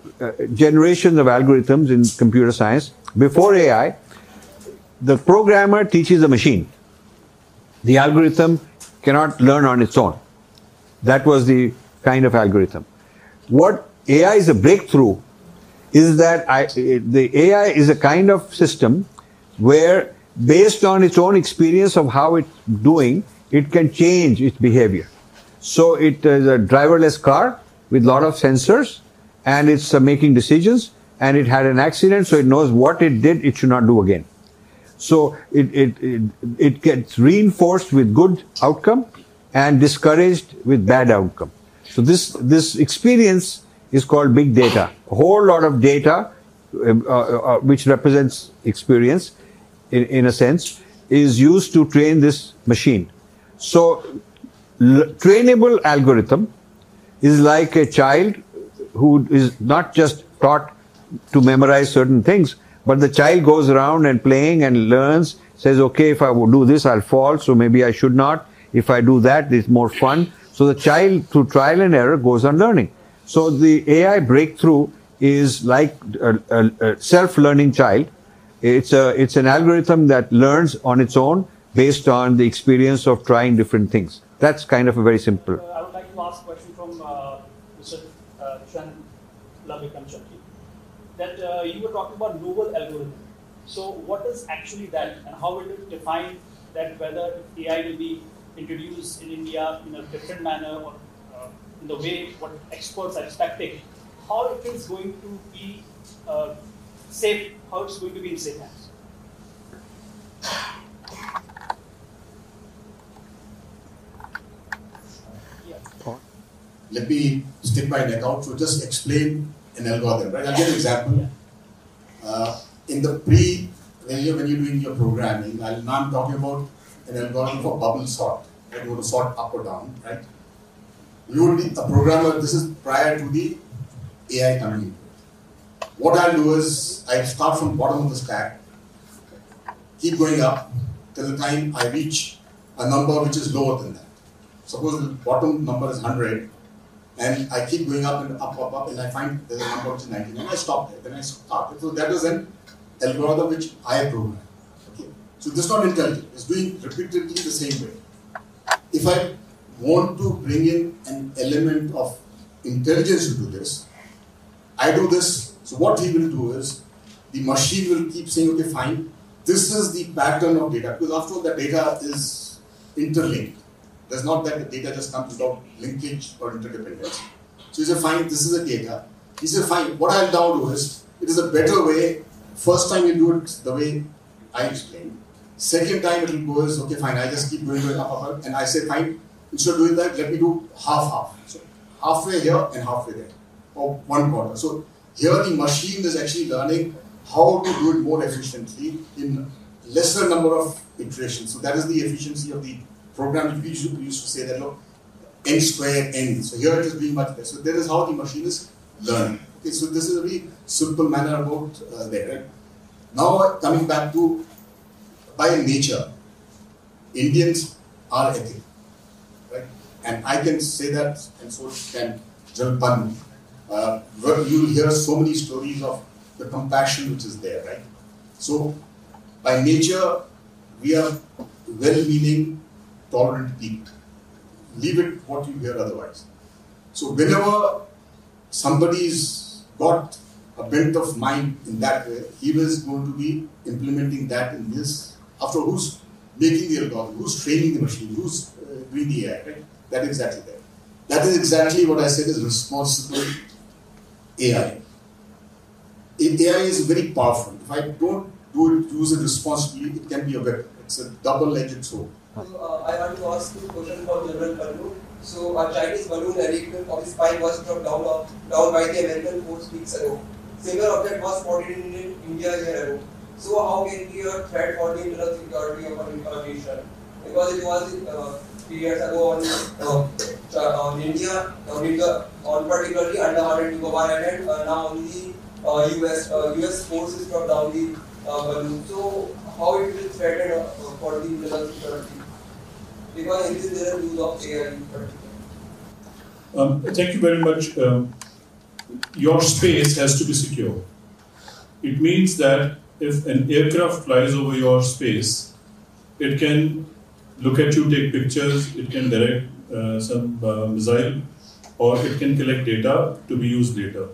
generations of algorithms in computer science. Before AI, the programmer teaches the machine. The algorithm cannot learn on its own. That was the kind of algorithm. What AI is a breakthrough is that the AI is a kind of system where, based on its own experience of how it's doing, it can change its behavior. So it is a driverless car with a lot of sensors, and it's making decisions, and it had an accident, so it knows what it did, it should not do again. So it gets reinforced with good outcome and discouraged with bad outcome. So this experience is called big data. A whole lot of data, which represents experience, in a sense, is used to train this machine. So, trainable algorithm is like a child who is not just taught to memorize certain things, but the child goes around and playing and learns, says, okay, if I do this, I'll fall, so maybe I should not. If I do that, it's more fun. So the child, through trial and error, goes on learning. So the AI breakthrough is like a self-learning child. It's an algorithm that learns on its own based on the experience of trying different things. That's kind of a very simple. I would like to ask a question from Mr. Lav Bikram Chand. That you were talking about novel algorithm. So what is actually that, and how will it define that whether AI will be introduced in India in a different manner or in the way what experts are expecting, how it is going to be safe, how it's going to be in safe hands? Yeah. Let me stick my neck out to just explain an algorithm, right? I'll give an example. Yeah. In the when you're doing your programming, now I'm talking about an algorithm for bubble sort. Right? You want to sort up or down, right? You would be a programmer, this is prior to the AI coming in. What I'll do is, I'll start from bottom of the stack, keep going up till the time I reach a number which is lower than that. Suppose the bottom number is 100, and I keep going up and up, up, up, and I find there's a number which is 99, and I stop there, then I start. So that is an algorithm which I program. Okay. So this is not intelligent, it's doing repeatedly the same way. If I want to bring in an element of intelligence into this, I do this, so what he will do is, the machine will keep saying, okay, fine, this is the pattern of data, because after all, the data is interlinked. There's not that the data just comes without linkage or interdependence. So he said, fine, this is the data. He said, fine, what I'll now do is, it is a better way, first time you do it the way I explained, second time it will go is, okay, fine, I just keep going up, up, up, and I say, fine, instead of doing that, let me do half-half. So halfway here and halfway there, or one quarter. So here the machine is actually learning how to do it more efficiently in lesser number of iterations. So that is the efficiency of the program. We used to say that, look, n square n. So here it is being much better. So that is how the machine is learning. Okay, so this is a very simple manner about there. Now coming back to, by nature, Indians are ethical. And I can say that, and so can General Pannu. You'll hear so many stories of the compassion which is there, right? So, by nature, we are well-meaning, tolerant people. Leave it what you hear otherwise. So, whenever somebody's got a bent of mind in that way, he was going to be implementing that in this. After all, who's making the algorithm? Who's training the machine? Who's doing the AI, right? That is exactly what I said is responsible AI. If AI is very powerful. If I don't use it responsibly, it can be a weapon. It's a double-edged sword. So, I want to ask you a question for General Pannu. So, a Chinese balloon arrangement of his spy was dropped down by the American force weeks ago. Similar object was spotted in India year ago. So, how can be a threat for the internal security of our nation? Because it was 3 years ago on India, on particularly Andaman and Nicobar Island, now on the US forces dropped down the balloon. So, how it will threaten for the internal security? Because it is there a use of AI in particular. Thank you very much. Your space has to be secure. It means that if an aircraft flies over your space, it can look at you, take pictures, it can direct some missile, or it can collect data to be used later.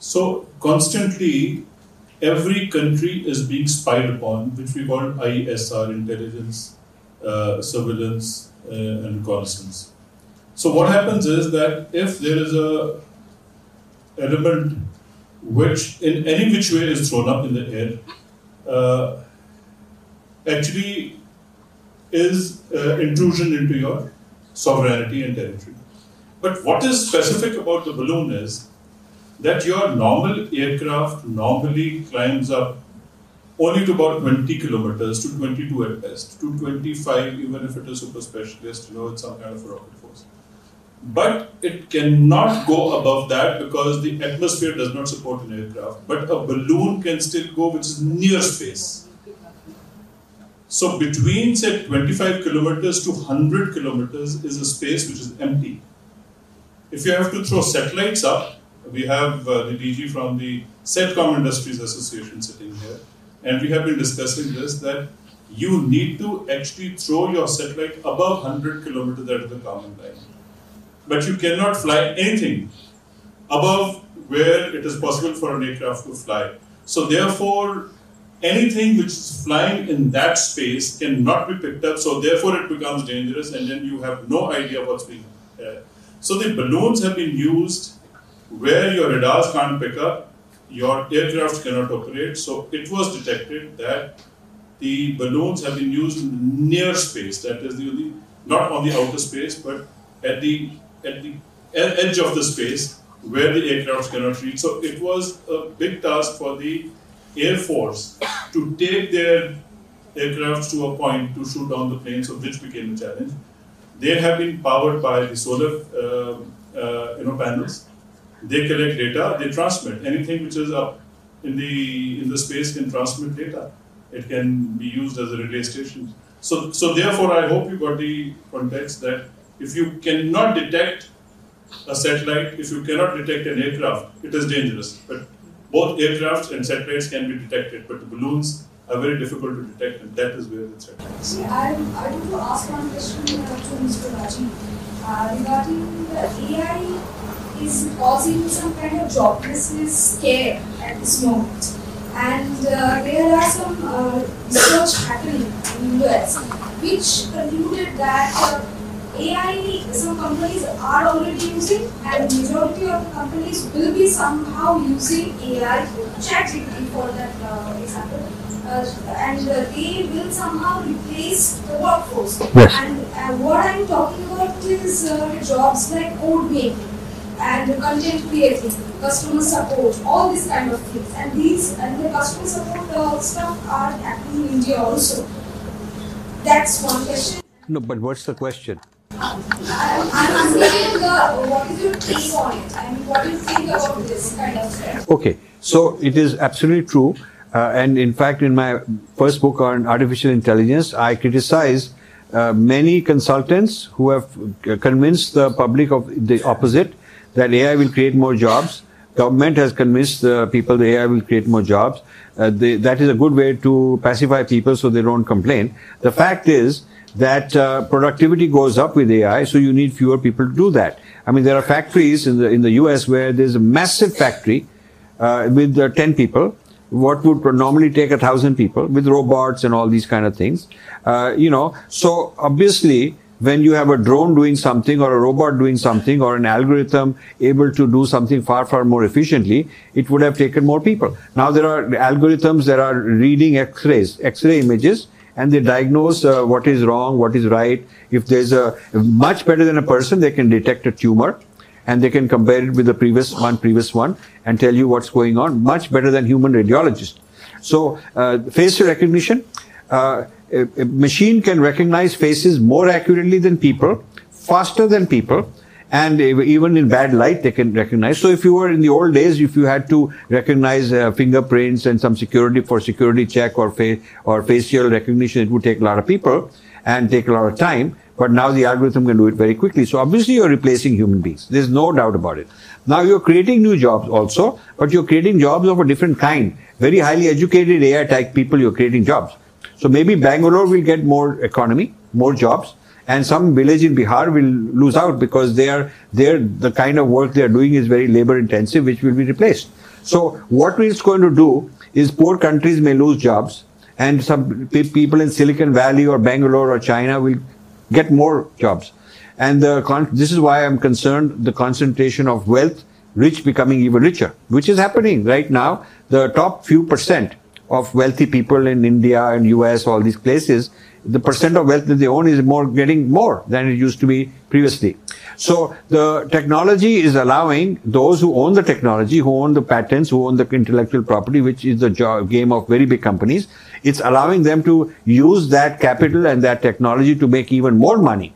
So constantly, every country is being spied upon, which we call ISR, intelligence, surveillance, and reconnaissance. So what happens is that if there is a element which in any which way is thrown up in the air, actually is intrusion into your sovereignty and territory. But what is specific about the balloon is that your normal aircraft normally climbs up only to about 20 kilometers, to 22 at best, to 25 even if it is super specialist, you know, it's some kind of a rocket force. But it cannot go above that because the atmosphere does not support an aircraft. But a balloon can still go, which is near space. So between, say, 25 kilometers to 100 kilometers is a space which is empty. If you have to throw satellites up, we have the DG from the Satcom Industries Association sitting here, and we have been discussing this, that you need to actually throw your satellite above 100 kilometers at the common line. But you cannot fly anything above where it is possible for an aircraft to fly. So therefore, anything which is flying in that space cannot be picked up, so therefore it becomes dangerous, and then you have no idea what's being there. So the balloons have been used where your radars can't pick up, your aircraft cannot operate, so it was detected that the balloons have been used in near space, that is, the, not on the outer space, but at the edge of the space where the aircraft cannot reach. So it was a big task for the Air Force to take their aircrafts to a point to shoot down the planes, of which became a challenge. They have been powered by the solar panels. They collect data, they transmit. Anything which is up in the space can transmit data. It can be used as a relay station. So therefore, I hope you got the context that if you cannot detect a satellite, if you cannot detect an aircraft, it is dangerous. But both aircrafts and satellites can be detected, but the balloons are very difficult to detect, and that is where the threat is. I want to ask one question to Mr. Rajiv regarding the AI is causing some kind of joblessness scare at this moment, and there are some research happening in the US which concluded that AI, some companies are already using, and majority of the companies will be somehow using AI, ChatGPT for that example, and they will somehow replace the workforce. Yes. And what I'm talking about is jobs like code making and content creating, customer support, all these kind of things. And the customer support stuff are happening in India also. That's one question. No, but what's the question? I'm asking what is your take on it? I mean, what do you think about this kind of thing? Okay, so it is absolutely true. And in fact, in my first book on artificial intelligence, I criticize many consultants who have convinced the public of the opposite, that AI will create more jobs. Government has convinced the people that AI will create more jobs. That is a good way to pacify people so they don't complain. The fact is that productivity goes up with AI, so you need fewer people to do that. I mean, there are factories in the US where there's a massive factory with 10 people, what would normally take 1,000 people, with robots and all these kind of things. So obviously when you have a drone doing something or a robot doing something or an algorithm able to do something far, far more efficiently, it would have taken more people. Now there are algorithms that are reading X-ray images, and they diagnose what is wrong, what is right. If there's a much better than a person, they can detect a tumor. And they can compare it with the previous one, and tell you what's going on, much better than human radiologists. So, facial recognition, a machine can recognize faces more accurately than people, faster than people, and even in bad light they can recognize. So, if you were in the old days, if you had to recognize fingerprints and some security check or facial recognition, it would take a lot of people and take a lot of time. But now the algorithm can do it very quickly. So obviously you're replacing human beings. There's no doubt about it. Now you're creating new jobs also, but you're creating jobs of a different kind. Very highly educated AI type people, you're creating jobs. So maybe Bangalore will get more economy, more jobs, and some village in Bihar will lose out because the kind of work they're doing is very labor intensive, which will be replaced. So what it's going to do is poor countries may lose jobs, and some people in Silicon Valley or Bangalore or China will get more jobs. And this is why I'm concerned, the concentration of wealth, rich becoming even richer, which is happening right now. The top few percent of wealthy people in India and US, all these places, the percent of wealth that they own is getting more than it used to be previously. So the technology is allowing those who own the technology, who own the patents, who own the intellectual property, which is the game of very big companies, it's allowing them to use that capital and that technology to make even more money,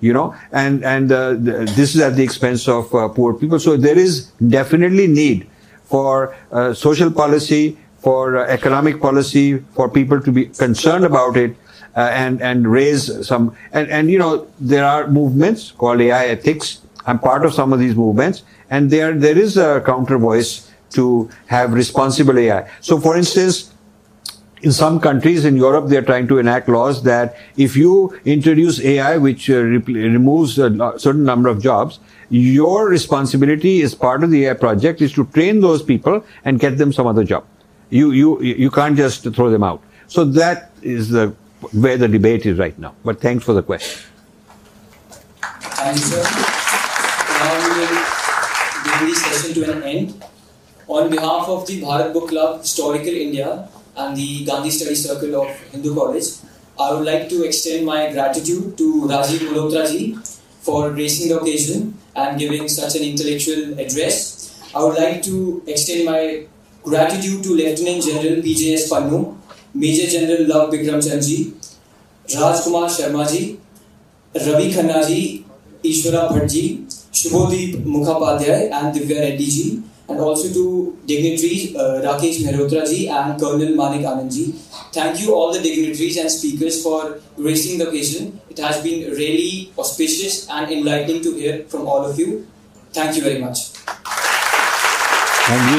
you know, and this is at the expense of poor people. So there is definitely need for social policy, for economic policy, for people to be concerned about it. And you know, there are movements called AI ethics. I'm part of some of these movements, and there is a counter voice to have responsible AI. So for instance, in some countries in Europe, they're trying to enact laws that if you introduce AI which removes a certain number of jobs, your responsibility as part of the AI project is to train those people and get them some other job. You can't just throw them out. So that is where the debate is right now. But thanks for the question. Thanks, sir. Now we will bring this session to an end. On behalf of the Bharat Book Club, Historical India, and the Gandhi Study Circle of Hindu College, I would like to extend my gratitude to Rajiv Malhotra ji for gracing the occasion and giving such an intellectual address. I would like to extend my gratitude to Lieutenant General P.J.S. Pannu, Major General Lav Bikram Chand ji, Rajkumar Sharma ji, Ravi Khanna ji, Ishwara Bhatt ji, Subodhi Mukhopadhyay and Divya Reddy ji, and also to dignitaries Rakesh Mehrotra ji and Colonel Manik Anand ji. Thank you all the dignitaries and speakers for gracing the occasion. It has been really auspicious and enlightening to hear from all of you. Thank you very much. Thank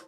you.